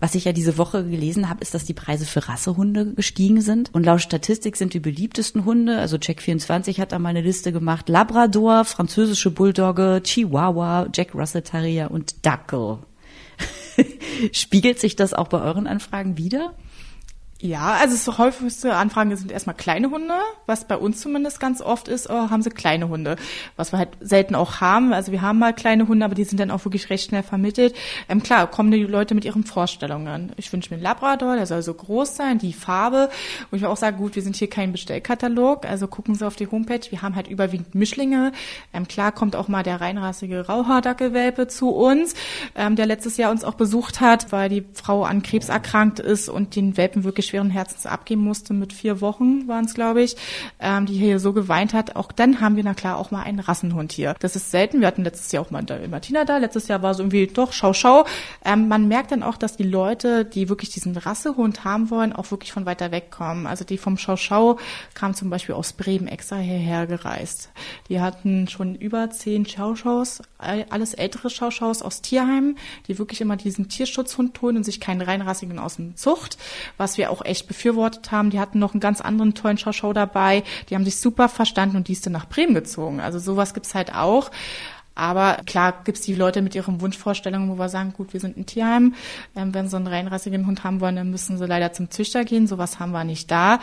Was ich ja diese Woche gelesen habe, ist, dass die Preise für Rassehunde gestiegen sind. Und laut Statistik sind die beliebtesten Hunde, also Check vierundzwanzig hat da mal eine Liste gemacht, Labrador, französische Bulldogge, Chihuahua, Jack Russell Terrier und Dackel. Spiegelt sich das auch bei euren Anfragen wider? Ja, also das häufigste Anfragen sind erstmal kleine Hunde, was bei uns zumindest ganz oft ist, oh, haben sie kleine Hunde, was wir halt selten auch haben. Also wir haben mal kleine Hunde, aber die sind dann auch wirklich recht schnell vermittelt. Ähm, klar, kommen die Leute mit ihren Vorstellungen. Ich wünsche mir einen Labrador, der soll so groß sein, die Farbe. Und ich will auch sagen, gut, wir sind hier kein Bestellkatalog, also gucken Sie auf die Homepage. Wir haben halt überwiegend Mischlinge. Ähm, klar kommt auch mal der reinrassige Rauhaardackelwelpe zu uns, ähm, der letztes Jahr uns auch besucht hat, weil die Frau an Krebs erkrankt ist und den Welpen wirklich schweren Herzens abgeben musste, mit vier Wochen waren es, glaube ich, ähm, die hier so geweint hat. Auch dann haben wir, na klar, auch mal einen Rassenhund hier. Das ist selten. Wir hatten letztes Jahr auch mal immer Tina da. Letztes Jahr war so irgendwie, doch, schau, schau. Ähm, man merkt dann auch, dass die Leute, die wirklich diesen Rassehund haben wollen, auch wirklich von weiter weg kommen. Also die vom Schau, schau kamen zum Beispiel aus Bremen extra hierher gereist. Die hatten schon über zehn Schauschaus, alles ältere Schauschaus aus Tierheimen, die wirklich immer diesen Tierschutzhund holen und sich keinen reinrassigen aus dem Zucht, was wir auch echt befürwortet haben. Die hatten noch einen ganz anderen tollen Schauschau dabei. Die haben sich super verstanden und die ist dann nach Bremen gezogen. Also sowas gibt's halt auch. Aber klar gibt's die Leute mit ihren Wunschvorstellungen, wo wir sagen, gut, wir sind ein Tierheim. Ähm, wenn sie einen reinrassigen Hund haben wollen, dann müssen sie leider zum Züchter gehen. Sowas haben wir nicht da.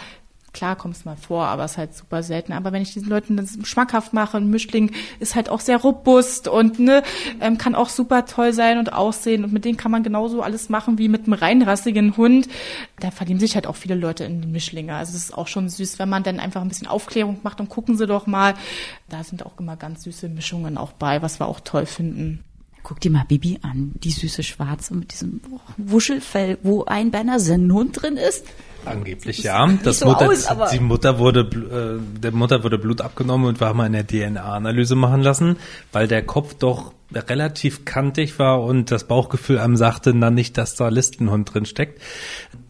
Klar kommt es mal vor, aber es ist halt super selten. Aber wenn ich diesen Leuten das schmackhaft mache, ein Mischling ist halt auch sehr robust und ne, ähm, kann auch super toll sein und aussehen. Und mit denen kann man genauso alles machen wie mit einem reinrassigen Hund. Da verlieben sich halt auch viele Leute in die Mischlinge. Also es ist auch schon süß, wenn man dann einfach ein bisschen Aufklärung macht und gucken sie doch mal. Da sind auch immer ganz süße Mischungen auch bei, was wir auch toll finden. Guck dir mal Bibi an, die süße Schwarze mit diesem Wuschelfell, wo ein Berner-Sennenhund drin ist. Angeblich ja. Das so Mutter, aus, die Mutter wurde, äh, der Mutter wurde Blut abgenommen und wir haben eine D N A-Analyse machen lassen, weil der Kopf doch relativ kantig war und das Bauchgefühl einem sagte, na nicht, dass da Listenhund drin steckt.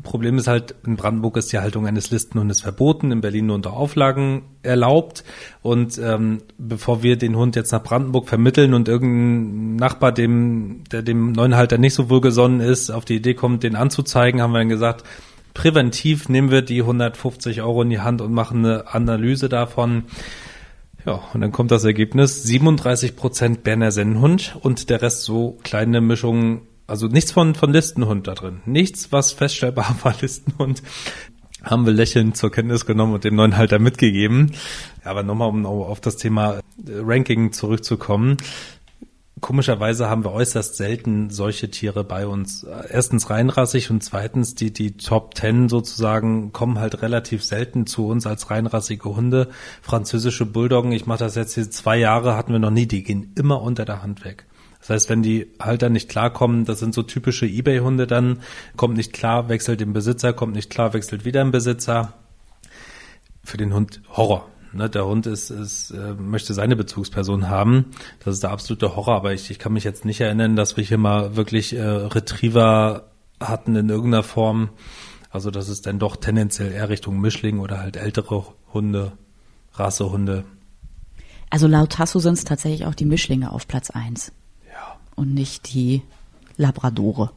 Problem ist halt, in Brandenburg ist die Haltung eines Listenhundes verboten, in Berlin nur unter Auflagen erlaubt und ähm, bevor wir den Hund jetzt nach Brandenburg vermitteln und irgendein Nachbar, dem, der dem neuen Halter nicht so wohlgesonnen ist, auf die Idee kommt, den anzuzeigen, haben wir dann gesagt, präventiv nehmen wir die hundertfünfzig Euro in die Hand und machen eine Analyse davon. Ja, und dann kommt das Ergebnis, siebenunddreißig Prozent Berner Sennenhund und der Rest so kleine Mischungen, also nichts von von Listenhund da drin. Nichts, was feststellbar war, Listenhund, haben wir lächelnd zur Kenntnis genommen und dem neuen Halter mitgegeben. Aber nochmal, um auf das Thema Ranking zurückzukommen. Komischerweise haben wir äußerst selten solche Tiere bei uns. Erstens reinrassig und zweitens die die Top Ten sozusagen kommen halt relativ selten zu uns als reinrassige Hunde. Französische Bulldoggen, ich mache das jetzt hier zwei Jahre, hatten wir noch nie, die gehen immer unter der Hand weg. Das heißt, wenn die Halter nicht klarkommen, das sind so typische eBay-Hunde dann, kommt nicht klar, wechselt den Besitzer, kommt nicht klar, wechselt wieder den Besitzer. Für den Hund Horror. Ne, der Hund ist, ist, möchte seine Bezugsperson haben. Das ist der absolute Horror, aber ich, ich kann mich jetzt nicht erinnern, dass wir hier mal wirklich äh, Retriever hatten in irgendeiner Form. Also das ist dann doch tendenziell eher Richtung Mischling oder halt ältere Hunde, Rassehunde. Also laut Tasso sind es tatsächlich auch die Mischlinge auf Platz eins. Ja. Und nicht die Labradore.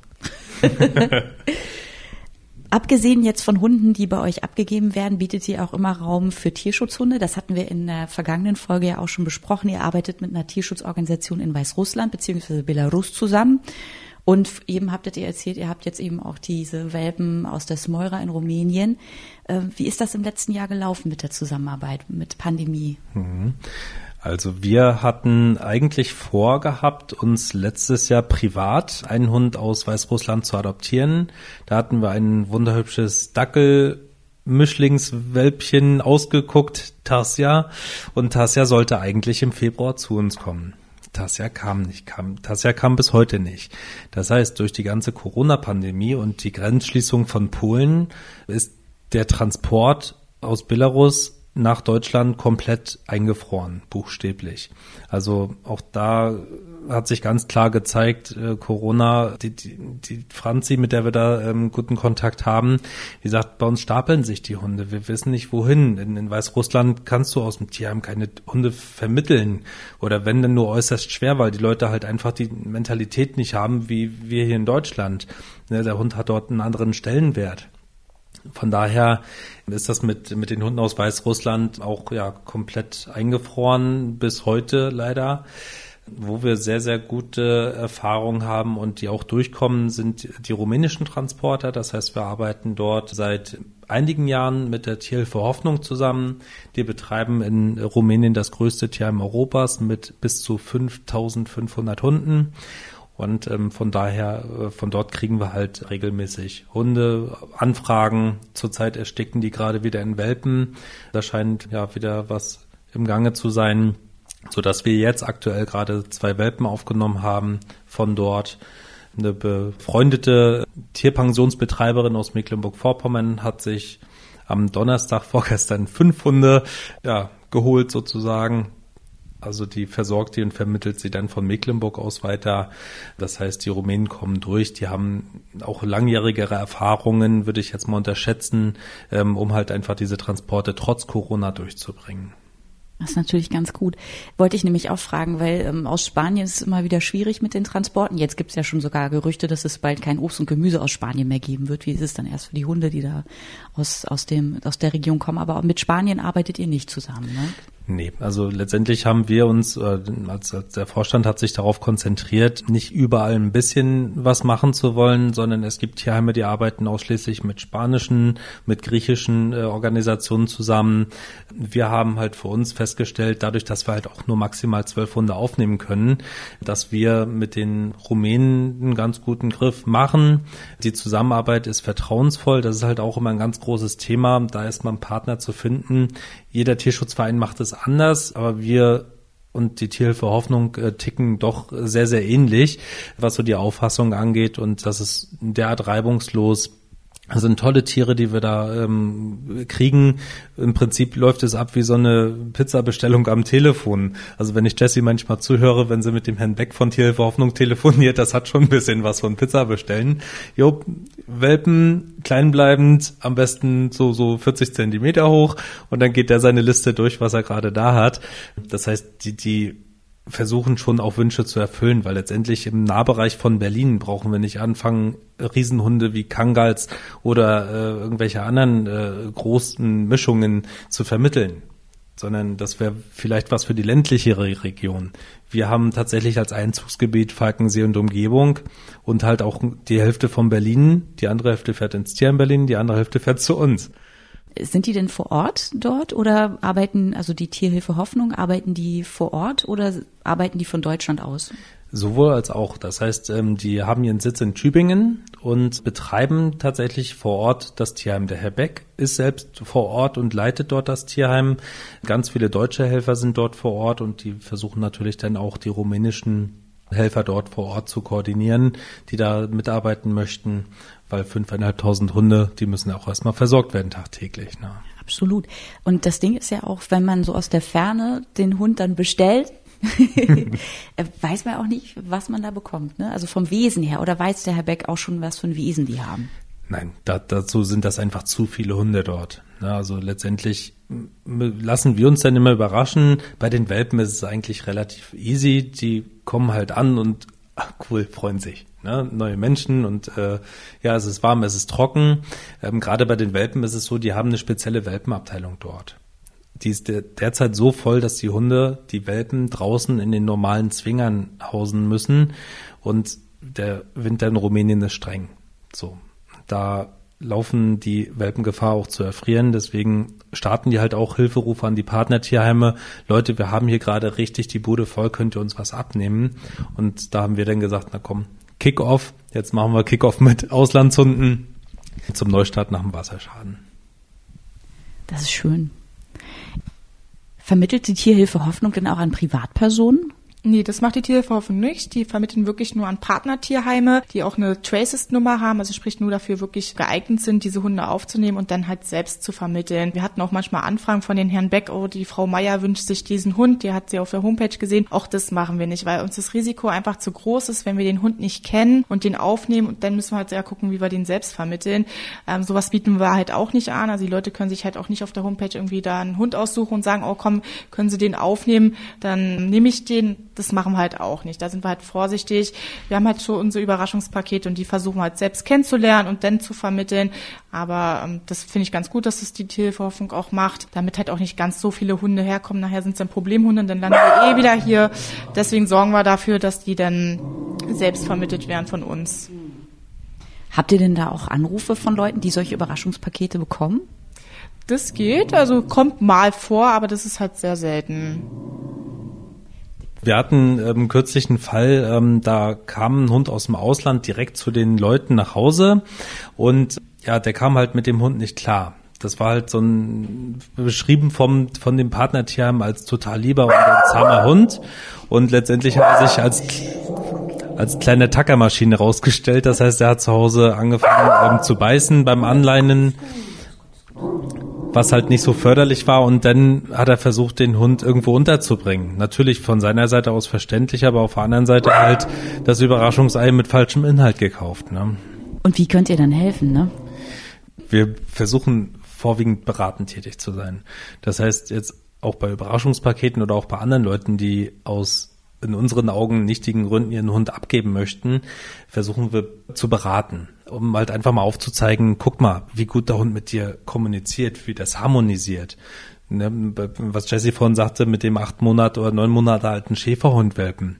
Abgesehen jetzt von Hunden, die bei euch abgegeben werden, bietet ihr auch immer Raum für Tierschutzhunde. Das hatten wir in der vergangenen Folge ja auch schon besprochen. Ihr arbeitet mit einer Tierschutzorganisation in Weißrussland bzw. Belarus zusammen. Und eben habtet ihr erzählt, ihr habt jetzt eben auch diese Welpen aus der Smeura in Rumänien. Wie ist das im letzten Jahr gelaufen mit der Zusammenarbeit, mit Pandemie? Mhm. Also wir hatten eigentlich vorgehabt, uns letztes Jahr privat einen Hund aus Weißrussland zu adoptieren. Da hatten wir ein wunderhübsches Dackel-Mischlingswelpchen ausgeguckt, Tarsia. Und Tarsia sollte eigentlich im Februar zu uns kommen. Tarsia kam nicht, kam, Tarsia kam bis heute nicht. Das heißt, durch die ganze Corona-Pandemie und die Grenzschließung von Polen ist der Transport aus Belarus nach Deutschland komplett eingefroren, buchstäblich. Also auch da hat sich ganz klar gezeigt, äh, Corona, die, die, die Franzi, mit der wir da ähm, guten Kontakt haben, die sagt, bei uns stapeln sich die Hunde, wir wissen nicht wohin. In, in Weißrussland kannst du aus dem Tierheim keine Hunde vermitteln oder wenn, dann nur äußerst schwer, weil die Leute halt einfach die Mentalität nicht haben, wie wir hier in Deutschland. Ne, der Hund hat dort einen anderen Stellenwert. Von daher ist das mit mit den Hunden aus Weißrussland auch ja komplett eingefroren bis heute leider. Wo wir sehr, sehr gute Erfahrungen haben und die auch durchkommen, sind die rumänischen Transporter. Das heißt, wir arbeiten dort seit einigen Jahren mit der Tierhilfe Hoffnung zusammen. Die betreiben in Rumänien das größte Tierheim Europas mit bis zu fünftausendfünfhundert Hunden. Und ähm, von daher, äh, von dort kriegen wir halt regelmäßig Hunde, Anfragen. Zurzeit ersticken die gerade wieder in Welpen. Da scheint ja wieder was im Gange zu sein, sodass wir jetzt aktuell gerade zwei Welpen aufgenommen haben von dort. Eine befreundete Tierpensionsbetreiberin aus Mecklenburg-Vorpommern hat sich am Donnerstag vorgestern fünf Hunde ja, geholt sozusagen. Also die versorgt die und vermittelt sie dann von Mecklenburg aus weiter. Das heißt, die Rumänen kommen durch, die haben auch langjährigere Erfahrungen, würde ich jetzt mal unterschätzen, um halt einfach diese Transporte trotz Corona durchzubringen. Das ist natürlich ganz gut. Wollte ich nämlich auch fragen, weil ähm, aus Spanien ist es immer wieder schwierig mit den Transporten. Jetzt gibt es ja schon sogar Gerüchte, dass es bald kein Obst und Gemüse aus Spanien mehr geben wird. Wie ist es dann erst für die Hunde, die da aus aus dem aus der Region kommen? Aber mit Spanien arbeitet ihr nicht zusammen, ne? Nee, also letztendlich haben wir uns, äh, als, als der Vorstand hat sich darauf konzentriert, nicht überall ein bisschen was machen zu wollen, sondern es gibt Tierheime, die arbeiten ausschließlich mit spanischen, mit griechischen äh, Organisationen zusammen. Wir haben halt für uns festgestellt, dadurch, dass wir halt auch nur maximal zwölf Hunde aufnehmen können, dass wir mit den Rumänen einen ganz guten Griff machen. Die Zusammenarbeit ist vertrauensvoll, das ist halt auch immer ein ganz großes Thema, da erstmal einen Partner zu finden. Jeder Tierschutzverein macht es anders, aber wir und die Tierhilfe Hoffnung äh, ticken doch sehr, sehr ähnlich, was so die Auffassung angeht und das ist derart reibungslos. Das sind tolle Tiere, die wir da ähm, kriegen. Im Prinzip läuft es ab wie so eine Pizzabestellung am Telefon. Also wenn ich Jessie manchmal zuhöre, wenn sie mit dem Herrn Beck von Tierhilfe Hoffnung telefoniert, das hat schon ein bisschen was von Pizza bestellen. Jo, Welpen, kleinbleibend, am besten so so vierzig Zentimeter hoch und dann geht der seine Liste durch, was er gerade da hat. Das heißt, die die versuchen schon auch Wünsche zu erfüllen, weil letztendlich im Nahbereich von Berlin brauchen wir nicht anfangen, Riesenhunde wie Kangals oder äh, irgendwelche anderen äh, großen Mischungen zu vermitteln, sondern das wäre vielleicht was für die ländlichere Region. Wir haben tatsächlich als Einzugsgebiet Falkensee und Umgebung und halt auch die Hälfte von Berlin, die andere Hälfte fährt ins Tierheim Berlin, die andere Hälfte fährt zu uns. Sind die denn vor Ort dort oder arbeiten, also die Tierhilfe Hoffnung, arbeiten die vor Ort oder arbeiten die von Deutschland aus? Sowohl als auch. Das heißt, die haben ihren Sitz in Tübingen und betreiben tatsächlich vor Ort das Tierheim. Der Herr Beck ist selbst vor Ort und leitet dort das Tierheim. Ganz viele deutsche Helfer sind dort vor Ort und die versuchen natürlich dann auch die rumänischen Helfer dort vor Ort zu koordinieren, die da mitarbeiten möchten, weil fünftausendfünfhundert Hunde, die müssen auch erstmal versorgt werden tagtäglich. Ne? Absolut. Und das Ding ist ja auch, wenn man so aus der Ferne den Hund dann bestellt, weiß man auch nicht, was man da bekommt. Ne? Also vom Wesen her. Oder weiß der Herr Beck auch schon, was für ein Wesen die haben? Nein, da, dazu sind das einfach zu viele Hunde dort. Ja, also letztendlich lassen wir uns dann immer überraschen. Bei den Welpen ist es eigentlich relativ easy. Die kommen halt an und ach cool, freuen sich. Ne? Neue Menschen und äh, ja, es ist warm, es ist trocken. Ähm, gerade bei den Welpen ist es so, die haben eine spezielle Welpenabteilung dort. Die ist de- derzeit so voll, dass die Hunde, die Welpen draußen in den normalen Zwingern hausen müssen. Und der Winter in Rumänien ist streng. So, da laufen die Welpen Gefahr auch zu erfrieren. Deswegen starten die halt auch Hilferufe an die Partnertierheime. Leute, wir haben hier gerade richtig die Bude voll, könnt ihr uns was abnehmen? Und da haben wir dann gesagt, na komm, Kickoff. Jetzt machen wir Kickoff mit Auslandshunden zum Neustart nach dem Wasserschaden. Das ist schön. Vermittelt die Tierhilfe Hoffnung denn auch an Privatpersonen? Nee, das macht die Tierhilfe Hoffnung nicht. Die vermitteln wirklich nur an Partnertierheime, die auch eine Tracist-Nummer haben, also sprich nur dafür wirklich geeignet sind, diese Hunde aufzunehmen und dann halt selbst zu vermitteln. Wir hatten auch manchmal Anfragen von den Herrn Beck, oh, die Frau Meier wünscht sich diesen Hund, die hat sie auf der Homepage gesehen. Auch das machen wir nicht, weil uns das Risiko einfach zu groß ist, wenn wir den Hund nicht kennen und den aufnehmen und dann müssen wir halt ja gucken, wie wir den selbst vermitteln. Ähm, sowas bieten wir halt auch nicht an. Also die Leute können sich halt auch nicht auf der Homepage irgendwie da einen Hund aussuchen und sagen, oh komm, können Sie den aufnehmen, dann nehme ich den. Das machen wir halt auch nicht. Da sind wir halt vorsichtig. Wir haben halt schon unsere Überraschungspakete und die versuchen wir halt selbst kennenzulernen und dann zu vermitteln. Aber ähm, das finde ich ganz gut, dass das die Tierhilfe Hoffnung auch macht, damit halt auch nicht ganz so viele Hunde herkommen. Nachher sind es dann Problemhunde und dann landen wir eh wieder hier. Deswegen sorgen wir dafür, dass die dann selbst vermittelt werden von uns. Habt ihr denn da auch Anrufe von Leuten, die solche Überraschungspakete bekommen? Das geht, also kommt mal vor, aber das ist halt sehr selten. Wir hatten ähm, kürzlich einen Fall, ähm, da kam ein Hund aus dem Ausland direkt zu den Leuten nach Hause und ja, der kam halt mit dem Hund nicht klar. Das war halt so ein, beschrieben vom, von dem Partnertierheim als total lieber und ein zahmer Hund und letztendlich hat er sich als, als kleine Tackermaschine rausgestellt. Das heißt, er hat zu Hause angefangen ähm, zu beißen beim Anleinen, was halt nicht so förderlich war und dann hat er versucht, den Hund irgendwo unterzubringen. Natürlich von seiner Seite aus verständlich, aber auf der anderen Seite halt das Überraschungsei mit falschem Inhalt gekauft. Ne? Und wie könnt ihr dann helfen? Ne? Wir versuchen vorwiegend beratend tätig zu sein. Das heißt jetzt auch bei Überraschungspaketen oder auch bei anderen Leuten, die aus in unseren Augen nichtigen Gründen ihren Hund abgeben möchten, versuchen wir zu beraten, um halt einfach mal aufzuzeigen, guck mal, wie gut der Hund mit dir kommuniziert, wie das harmonisiert. Ne, was Jessie vorhin sagte mit dem acht Monate oder neun Monate alten Schäferhundwelpen.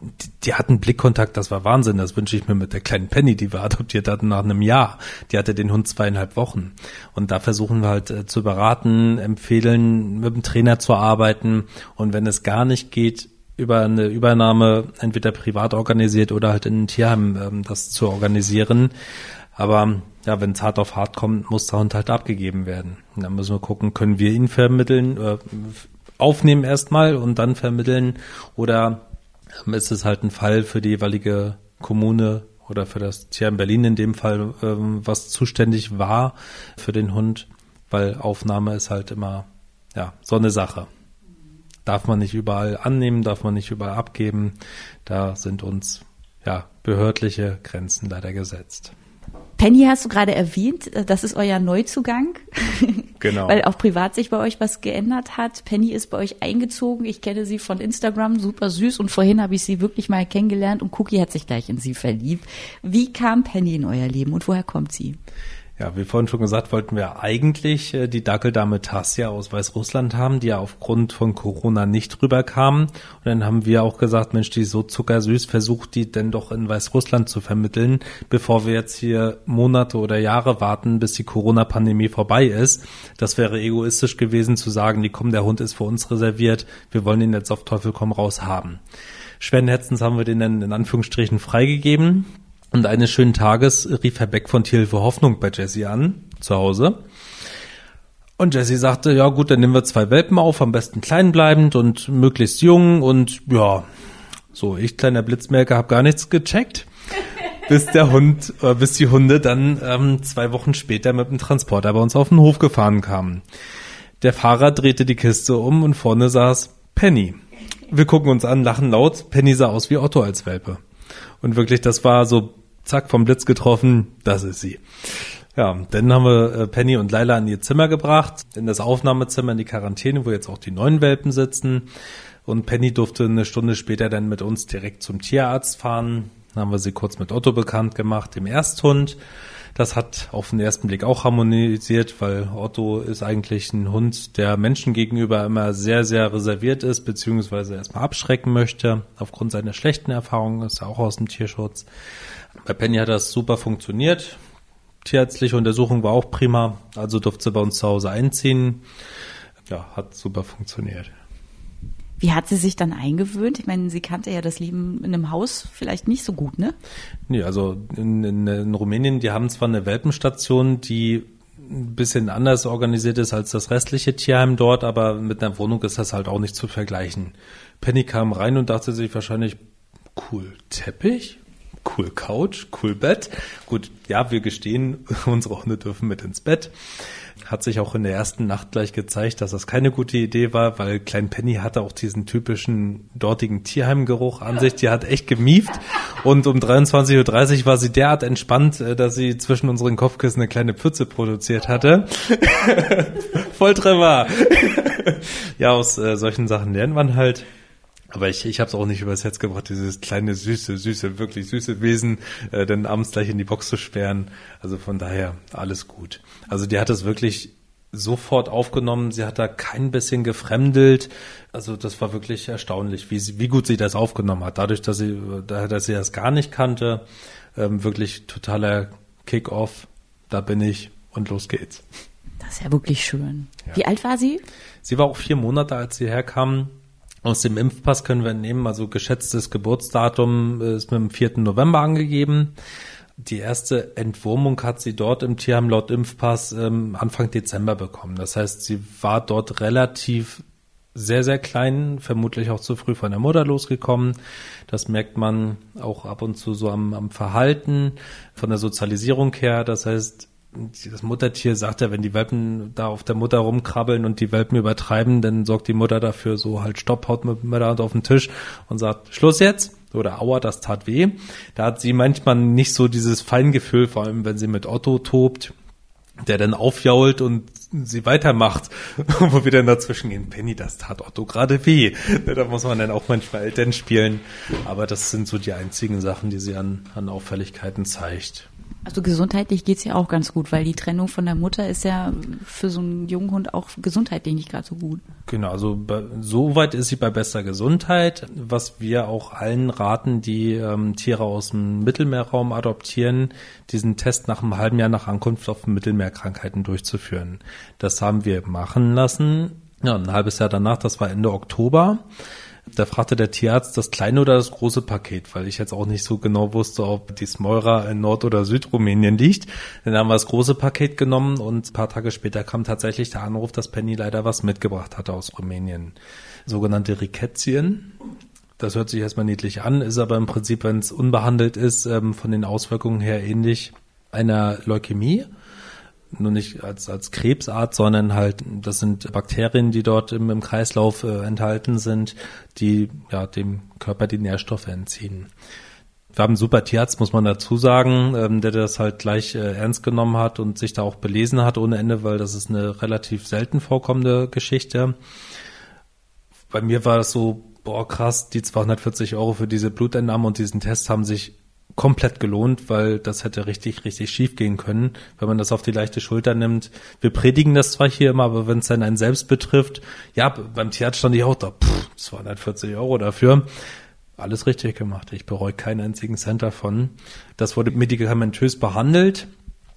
Die, die hatten Blickkontakt, das war Wahnsinn, das wünsche ich mir mit der kleinen Penny, die wir adoptiert hatten nach einem Jahr. Die hatte den Hund zweieinhalb Wochen. Und da versuchen wir halt äh, zu beraten, empfehlen, mit dem Trainer zu arbeiten. Und wenn es gar nicht geht, über eine Übernahme, entweder privat organisiert oder halt in einem Tierheim, ähm, das zu organisieren. Aber ja, wenn es hart auf hart kommt, muss der Hund halt abgegeben werden. Und dann müssen wir gucken, können wir ihn vermitteln, äh, aufnehmen erstmal und dann vermitteln oder ist es halt ein Fall für die jeweilige Kommune oder für das Tierheim Berlin in dem Fall, was zuständig war für den Hund, weil Aufnahme ist halt immer ja so eine Sache. Darf man nicht überall annehmen, darf man nicht überall abgeben. Da sind uns ja behördliche Grenzen leider gesetzt. Penny hast du gerade erwähnt, das ist euer Neuzugang, genau. Weil auch privat sich bei euch was geändert hat. Penny ist bei euch eingezogen, ich kenne sie von Instagram, super süß und vorhin habe ich sie wirklich mal kennengelernt und Cookie hat sich gleich in sie verliebt. Wie kam Penny in euer Leben und woher kommt sie? Ja, wie vorhin schon gesagt, wollten wir eigentlich die Dackeldame Tarsia aus Weißrussland haben, die ja aufgrund von Corona nicht rüberkam. Und dann haben wir auch gesagt, Mensch, die ist so zuckersüß, versucht die denn doch in Weißrussland zu vermitteln, bevor wir jetzt hier Monate oder Jahre warten, bis die Corona-Pandemie vorbei ist. Das wäre egoistisch gewesen zu sagen, die kommen, der Hund ist für uns reserviert, wir wollen ihn jetzt auf Teufel komm raus haben. Schweren Herzens haben wir den dann in Anführungsstrichen freigegeben. Und eines schönen Tages rief Herr Beck von Tierhilfe Hoffnung bei Jessie an, zu Hause. Und Jessie sagte, ja gut, dann nehmen wir zwei Welpen auf, am besten klein bleibend und möglichst jung. Und ja, So, ich, kleiner Blitzmerker, habe gar nichts gecheckt, bis der Hund, äh, bis die Hunde dann ähm, zwei Wochen später mit dem Transporter bei uns auf den Hof gefahren kamen. Der Fahrer drehte die Kiste um und vorne saß Penny. Wir gucken uns an, lachen laut. Penny sah aus wie Otto als Welpe. Und wirklich, das war so, zack, vom Blitz getroffen, das ist sie. Ja, dann haben wir Penny und Leila in ihr Zimmer gebracht, in das Aufnahmezimmer, in die Quarantäne, wo jetzt auch die neuen Welpen sitzen. Und Penny durfte eine Stunde später dann mit uns direkt zum Tierarzt fahren. Dann haben wir sie kurz mit Otto bekannt gemacht, dem Ersthund. Das hat auf den ersten Blick auch harmonisiert, weil Otto ist eigentlich ein Hund, der Menschen gegenüber immer sehr, sehr reserviert ist, beziehungsweise erstmal abschrecken möchte. Aufgrund seiner schlechten Erfahrungen ist er auch aus dem Tierschutz. Bei Penny hat das super funktioniert. Tierärztliche Untersuchung war auch prima, also durfte sie bei uns zu Hause einziehen. Ja, hat super funktioniert. Wie hat sie sich dann eingewöhnt? Ich meine, sie kannte ja das Leben in einem Haus vielleicht nicht so gut, ne? Nee, also in, in, in Rumänien, die haben zwar eine Welpenstation, die ein bisschen anders organisiert ist als das restliche Tierheim dort, aber mit einer Wohnung ist das halt auch nicht zu vergleichen. Penny kam rein und dachte sich wahrscheinlich, cool Teppich, cool Couch, cool Bett. Gut, ja, wir gestehen, unsere Hunde dürfen mit ins Bett. Hat sich auch in der ersten Nacht gleich gezeigt, dass das keine gute Idee war, weil Klein Penny hatte auch diesen typischen dortigen Tierheimgeruch an sich. Die hat echt gemieft und um dreiundzwanzig Uhr dreißig war sie derart entspannt, dass sie zwischen unseren Kopfkissen eine kleine Pfütze produziert hatte. Volltreffer. Ja, aus äh, solchen Sachen lernt man halt. Aber ich, ich habe es auch nicht übers Herz gebracht, dieses kleine, süße, süße, wirklich süße Wesen äh, dann abends gleich in die Box zu sperren. Also von daher alles gut. Also die hat es wirklich sofort aufgenommen. Sie hat da kein bisschen gefremdelt. Also das war wirklich erstaunlich, wie, sie, wie gut sie das aufgenommen hat. Dadurch, dass sie, dass sie das gar nicht kannte, ähm, wirklich totaler Kick-Off. Da bin ich und los geht's. Das ist ja wirklich schön. Ja. Wie alt war sie? Sie war auch vier Monate, als sie herkam. Aus dem Impfpass können wir entnehmen, also geschätztes Geburtsdatum ist mit dem vierten November angegeben. Die erste Entwurmung hat sie dort im Tierheim laut Impfpass ähm, Anfang Dezember bekommen. Das heißt, sie war dort relativ sehr, sehr klein, vermutlich auch zu früh von der Mutter losgekommen. Das merkt man auch ab und zu so am, am Verhalten, von der Sozialisierung her. Das heißt, das Muttertier sagt ja, wenn die Welpen da auf der Mutter rumkrabbeln und die Welpen übertreiben, dann sorgt die Mutter dafür so halt Stopp, haut mit der Hand auf den Tisch und sagt Schluss jetzt oder aua, das tat weh. Da hat sie manchmal nicht so dieses Feingefühl, vor allem wenn sie mit Otto tobt, der dann aufjault und sie weitermacht, wo wir dann dazwischen gehen, Penny, das tat Otto gerade weh. Da muss man dann auch manchmal Eltern spielen, aber das sind so die einzigen Sachen, die sie an, an Auffälligkeiten zeigt. Also gesundheitlich geht's ja auch ganz gut, weil die Trennung von der Mutter ist ja für so einen jungen Hund auch gesundheitlich nicht gerade so gut. Genau, also soweit ist sie bei bester Gesundheit, was wir auch allen raten, die ähm, Tiere aus dem Mittelmeerraum adoptieren, diesen Test nach einem halben Jahr nach Ankunft auf Mittelmeerkrankheiten durchzuführen. Das haben wir machen lassen, ja, ein halbes Jahr danach, das war Ende Oktober. Da fragte der Tierarzt das kleine oder das große Paket, weil ich jetzt auch nicht so genau wusste, ob die Smeura in Nord- oder Südrumänien liegt. Dann haben wir das große Paket genommen und ein paar Tage später kam tatsächlich der Anruf, dass Penny leider was mitgebracht hatte aus Rumänien. Sogenannte Rickettsien. Das hört sich erstmal niedlich an, ist aber im Prinzip, wenn es unbehandelt ist, von den Auswirkungen her ähnlich einer Leukämie. Nur nicht als als Krebsart, sondern halt, das sind Bakterien, die dort im, im Kreislauf äh, enthalten sind, die ja dem Körper die Nährstoffe entziehen. Wir haben einen super Tierarzt, muss man dazu sagen, ähm, der das halt gleich äh, ernst genommen hat und sich da auch belesen hat ohne Ende, weil das ist eine relativ selten vorkommende Geschichte. Bei mir war das so, boah krass, die zweihundertvierzig Euro für diese Blutentnahme und diesen Test haben sich komplett gelohnt, weil das hätte richtig, richtig schief gehen können, wenn man das auf die leichte Schulter nimmt. Wir predigen das zwar hier immer, aber wenn es dann einen selbst betrifft, ja, beim Tierarzt stand ich auch da, pff, zweihundertvierzig Euro dafür. Alles richtig gemacht. Ich bereue keinen einzigen Cent davon. Das wurde medikamentös behandelt.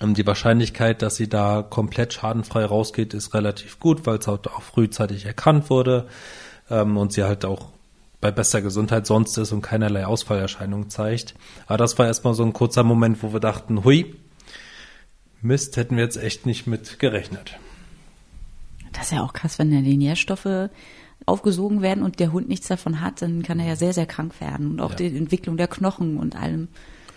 Die Wahrscheinlichkeit, dass sie da komplett schadenfrei rausgeht, ist relativ gut, weil es halt auch frühzeitig erkannt wurde und sie halt auch bei bester Gesundheit sonst ist und keinerlei Ausfallerscheinungen zeigt. Aber das war erstmal so ein kurzer Moment, wo wir dachten, hui, Mist, hätten wir jetzt echt nicht mit gerechnet. Das ist ja auch krass, wenn ja die Nährstoffe aufgesogen werden und der Hund nichts davon hat, dann kann er ja sehr, sehr krank werden. Und auch ja. die Entwicklung der Knochen und allem.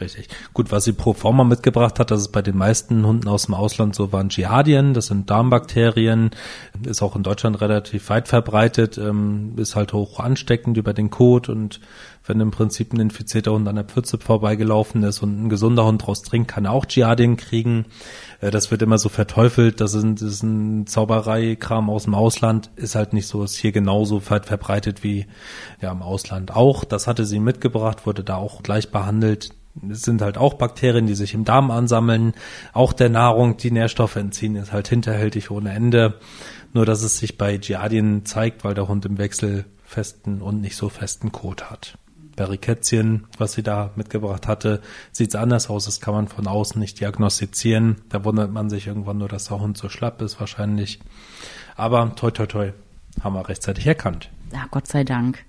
Richtig. Gut, was sie pro forma mitgebracht hat, das ist bei den meisten Hunden aus dem Ausland so, waren Giardien, das sind Darmbakterien, ist auch in Deutschland relativ weit verbreitet, ist halt hoch ansteckend über den Kot, und wenn im Prinzip ein infizierter Hund an der Pfütze vorbeigelaufen ist und ein gesunder Hund draus trinkt, kann er auch Giardien kriegen. Das wird immer so verteufelt, das ist ein Zauberei-Kram aus dem Ausland, ist halt nicht so, ist hier genauso weit verbreitet wie ja im Ausland auch. Das hatte sie mitgebracht, wurde da auch gleich behandelt. Es sind halt auch Bakterien, die sich im Darm ansammeln, auch der Nahrung, die Nährstoffe entziehen, ist halt hinterhältig ohne Ende. Nur, dass es sich bei Giardien zeigt, weil der Hund im Wechsel festen und nicht so festen Kot hat. Bei Rickettsien, was sie da mitgebracht hatte, sieht es anders aus. Das kann man von außen nicht diagnostizieren. Da wundert man sich irgendwann nur, dass der Hund so schlapp ist wahrscheinlich. Aber toi, toi, toi, haben wir rechtzeitig erkannt. Ja, Gott sei Dank.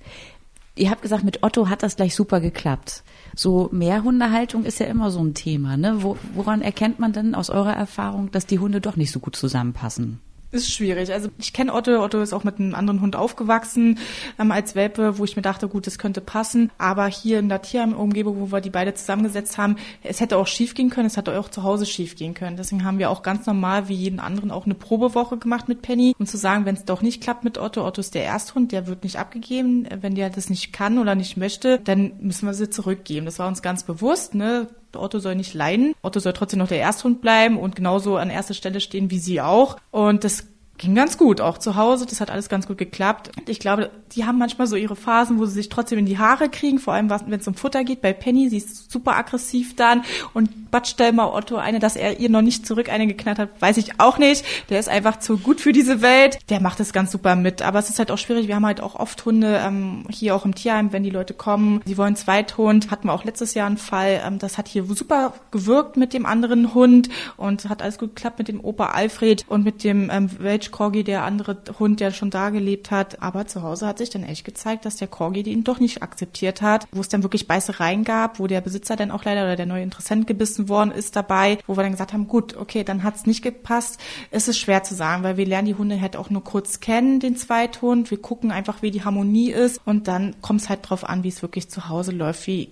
Ihr habt gesagt, mit Otto hat das gleich super geklappt. So Mehrhundehaltung ist ja immer so ein Thema, ne? Wo, woran erkennt man denn aus eurer Erfahrung, dass die Hunde doch nicht so gut zusammenpassen? Ist schwierig. Also ich kenne Otto. Otto ist auch mit einem anderen Hund aufgewachsen ähm, als Welpe, wo ich mir dachte, gut, das könnte passen. Aber hier in der Tierheim-Umgebung, wo wir die beide zusammengesetzt haben, es hätte auch schief gehen können, es hätte auch zu Hause schief gehen können. Deswegen haben wir auch ganz normal, wie jeden anderen, auch eine Probewoche gemacht mit Penny, um zu sagen, wenn es doch nicht klappt mit Otto, Otto ist der Ersthund, der wird nicht abgegeben. Wenn der das nicht kann oder nicht möchte, dann müssen wir sie zurückgeben. Das war uns ganz bewusst, ne? Otto soll nicht leiden. Otto soll trotzdem noch der Ersthund bleiben und genauso an erster Stelle stehen wie sie auch. Und das ging ganz gut, auch zu Hause. Das hat alles ganz gut geklappt. Und ich glaube, die haben manchmal so ihre Phasen, wo sie sich trotzdem in die Haare kriegen, vor allem, wenn es um Futter geht. Bei Penny, sie ist super aggressiv dann und batscht da immer Otto eine, dass er ihr noch nicht zurück eine geknallt hat, weiß ich auch nicht. Der ist einfach zu gut für diese Welt. Der macht das ganz super mit. Aber es ist halt auch schwierig. Wir haben halt auch oft Hunde ähm, hier auch im Tierheim, wenn die Leute kommen. Sie wollen Zweithund. Hatten wir auch letztes Jahr einen Fall. Ähm, das hat hier super gewirkt mit dem anderen Hund und hat alles gut geklappt mit dem Opa Alfred und mit dem ähm, Welch Corgi, der andere Hund, der schon da gelebt hat. Aber zu Hause hat sich dann echt gezeigt, dass der Corgi den doch nicht akzeptiert hat, wo es dann wirklich Beißereien gab, wo der Besitzer dann auch leider oder der neue Interessent gebissen worden ist dabei, wo wir dann gesagt haben, gut, okay, dann hat es nicht gepasst. Es ist schwer zu sagen, weil wir lernen die Hunde halt auch nur kurz kennen, den Zweithund. Wir gucken einfach, wie die Harmonie ist, und dann kommt es halt drauf an, wie es wirklich zu Hause läuft, wie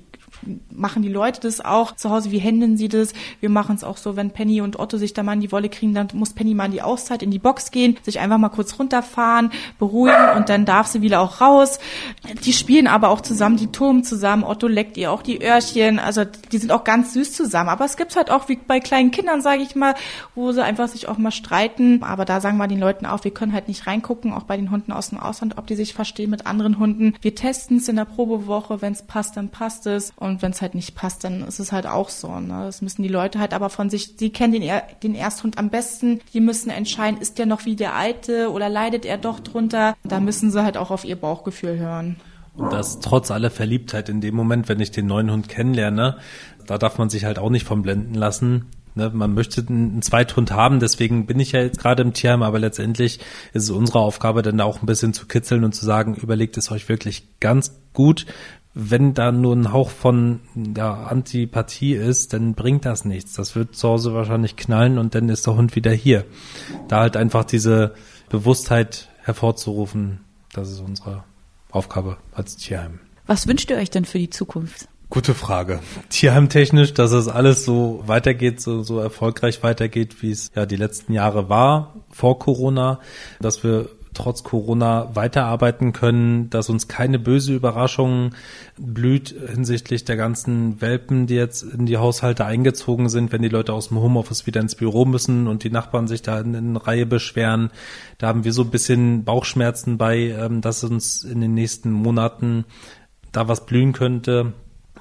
machen die Leute das auch zu Hause, wie händeln sie das? Wir machen es auch so, wenn Penny und Otto sich da mal in die Wolle kriegen, dann muss Penny mal in die Auszeit, in die Box gehen, sich einfach mal kurz runterfahren, beruhigen, und dann darf sie wieder auch raus. Die spielen aber auch zusammen, die turmen zusammen, Otto leckt ihr auch die Öhrchen, also die sind auch ganz süß zusammen, aber es gibt halt auch wie bei kleinen Kindern, sage ich mal, wo sie einfach sich auch mal streiten, aber da sagen wir den Leuten auch, wir können halt nicht reingucken, auch bei den Hunden aus dem Ausland, ob die sich verstehen mit anderen Hunden. Wir testen es in der Probewoche, wenn es passt, dann passt es. Und wenn es halt nicht passt, dann ist es halt auch so. Ne? Das müssen die Leute halt aber von sich, die kennen den, den Ersthund am besten, die müssen entscheiden, ist der noch wie der Alte oder leidet er doch drunter? Da müssen sie halt auch auf ihr Bauchgefühl hören. Und das trotz aller Verliebtheit in dem Moment, wenn ich den neuen Hund kennenlerne, da darf man sich halt auch nicht vom blenden lassen. Man möchte einen Zweithund haben, deswegen bin ich ja jetzt gerade im Tierheim, aber letztendlich ist es unsere Aufgabe, dann auch ein bisschen zu kitzeln und zu sagen, überlegt es euch wirklich ganz gut. Wenn da nur ein Hauch von ja, Antipathie ist, dann bringt das nichts. Das wird zu Hause wahrscheinlich knallen und dann ist der Hund wieder hier. Da halt einfach diese Bewusstheit hervorzurufen, das ist unsere Aufgabe als Tierheim. Was wünscht ihr euch denn für die Zukunft? Gute Frage. Tierheimtechnisch, dass es alles so weitergeht, so, so erfolgreich weitergeht, wie es ja die letzten Jahre war, vor Corona, dass wir trotz Corona weiterarbeiten können, dass uns keine böse Überraschung blüht hinsichtlich der ganzen Welpen, die jetzt in die Haushalte eingezogen sind, wenn die Leute aus dem Homeoffice wieder ins Büro müssen und die Nachbarn sich da in, in Reihe beschweren. Da haben wir so ein bisschen Bauchschmerzen bei, dass uns in den nächsten Monaten da was blühen könnte.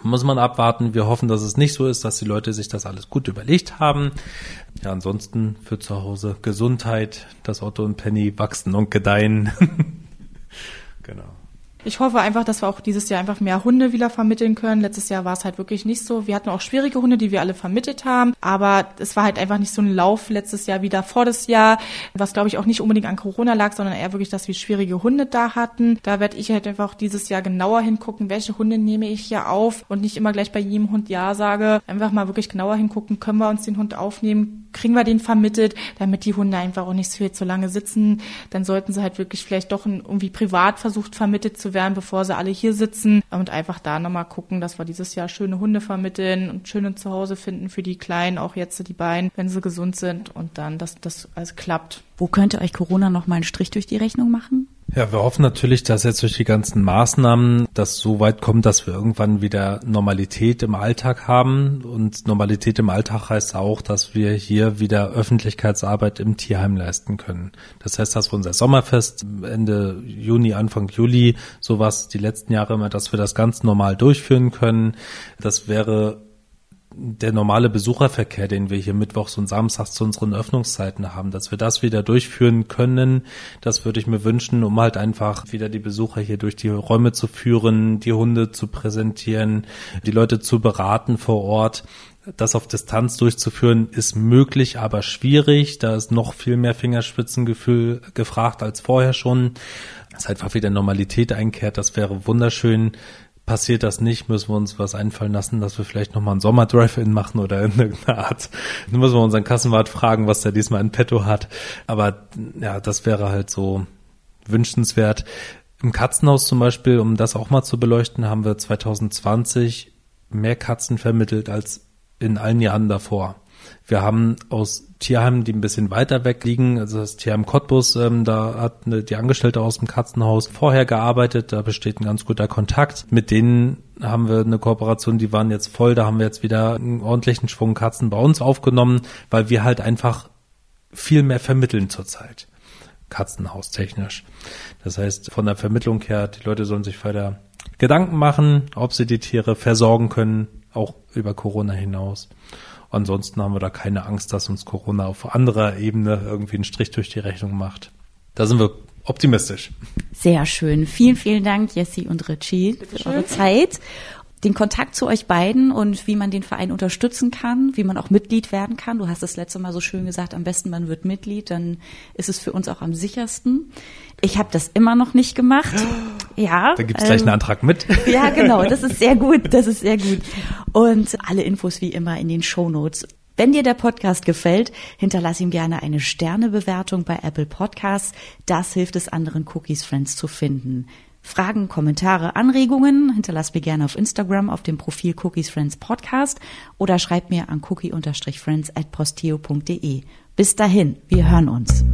Muss man abwarten. Wir hoffen, dass es nicht so ist, dass die Leute sich das alles gut überlegt haben. Ja, ansonsten für zu Hause Gesundheit, dass Otto und Penny wachsen und gedeihen. Genau. Ich hoffe einfach, dass wir auch dieses Jahr einfach mehr Hunde wieder vermitteln können. Letztes Jahr war es halt wirklich nicht so. Wir hatten auch schwierige Hunde, die wir alle vermittelt haben. Aber es war halt einfach nicht so ein Lauf letztes Jahr wie davor das Jahr. Was, glaube ich, auch nicht unbedingt an Corona lag, sondern eher wirklich, dass wir schwierige Hunde da hatten. Da werde ich halt einfach dieses Jahr genauer hingucken, welche Hunde nehme ich hier auf und nicht immer gleich bei jedem Hund Ja sage. Einfach mal wirklich genauer hingucken, können wir uns den Hund aufnehmen? kriegen wir den vermittelt, damit die Hunde einfach auch nicht so viel zu lange sitzen. Dann sollten sie halt wirklich vielleicht doch irgendwie privat versucht vermittelt zu werden, bevor sie alle hier sitzen. Und einfach da nochmal gucken, dass wir dieses Jahr schöne Hunde vermitteln und schöne Zuhause finden für die Kleinen, auch jetzt die beiden, wenn sie gesund sind. Und dann, dass das alles klappt. Wo könnte euch Corona nochmal einen Strich durch die Rechnung machen? Ja, wir hoffen natürlich, dass jetzt durch die ganzen Maßnahmen das so weit kommt, dass wir irgendwann wieder Normalität im Alltag haben. Und Normalität im Alltag heißt auch, dass wir hier wieder Öffentlichkeitsarbeit im Tierheim leisten können. Das heißt, dass wir unser Sommerfest Ende Juni, Anfang Juli, sowas die letzten Jahre immer, dass wir das ganz normal durchführen können. Das wäre der normale Besucherverkehr, den wir hier mittwochs und samstags zu unseren Öffnungszeiten haben, dass wir das wieder durchführen können, das würde ich mir wünschen, um halt einfach wieder die Besucher hier durch die Räume zu führen, die Hunde zu präsentieren, die Leute zu beraten vor Ort. Das auf Distanz durchzuführen ist möglich, aber schwierig. Da ist noch viel mehr Fingerspitzengefühl gefragt als vorher schon. Dass einfach wieder Normalität einkehrt, das wäre wunderschön. Passiert das nicht, müssen wir uns was einfallen lassen, dass wir vielleicht nochmal einen Sommer-Drive-In machen oder in irgendeiner Art. Dann müssen wir unseren Kassenwart fragen, was der diesmal in petto hat. Aber ja, das wäre halt so wünschenswert. Im Katzenhaus zum Beispiel, um das auch mal zu beleuchten, haben wir zwanzig zwanzig mehr Katzen vermittelt als in allen Jahren davor. Wir haben aus Tierheimen, die ein bisschen weiter weg liegen, also das Tierheim Cottbus, ähm, da hat eine, die Angestellte aus dem Katzenhaus vorher gearbeitet, da besteht ein ganz guter Kontakt. Mit denen haben wir eine Kooperation, die waren jetzt voll, da haben wir jetzt wieder einen ordentlichen Schwung Katzen bei uns aufgenommen, weil wir halt einfach viel mehr vermitteln zurzeit, katzenhaustechnisch. Das heißt, von der Vermittlung her, die Leute sollen sich weiter Gedanken machen, ob sie die Tiere versorgen können, auch über Corona hinaus. Ansonsten haben wir da keine Angst, dass uns Corona auf anderer Ebene irgendwie einen Strich durch die Rechnung macht. Da sind wir optimistisch. Sehr schön. Vielen, vielen Dank, Jessie und Richie, bitte für schön. Eure Zeit. Den Kontakt zu euch beiden und wie man den Verein unterstützen kann, wie man auch Mitglied werden kann. Du hast das letzte Mal so schön gesagt, am besten man wird Mitglied, dann ist es für uns auch am sichersten. Ich habe das immer noch nicht gemacht. Ja. Da gibt's ähm, gleich einen Antrag mit. Ja, genau. Das ist sehr gut. Das ist sehr gut. Und alle Infos wie immer in den Shownotes. Wenn dir der Podcast gefällt, hinterlass ihm gerne eine Sternebewertung bei Apple Podcasts. Das hilft es anderen Cookies Friends zu finden. Fragen, Kommentare, Anregungen hinterlasst mir gerne auf Instagram auf dem Profil Cookies Friends Podcast oder schreibt mir an cookie-friends at posteo punkt de. Bis dahin, wir hören uns.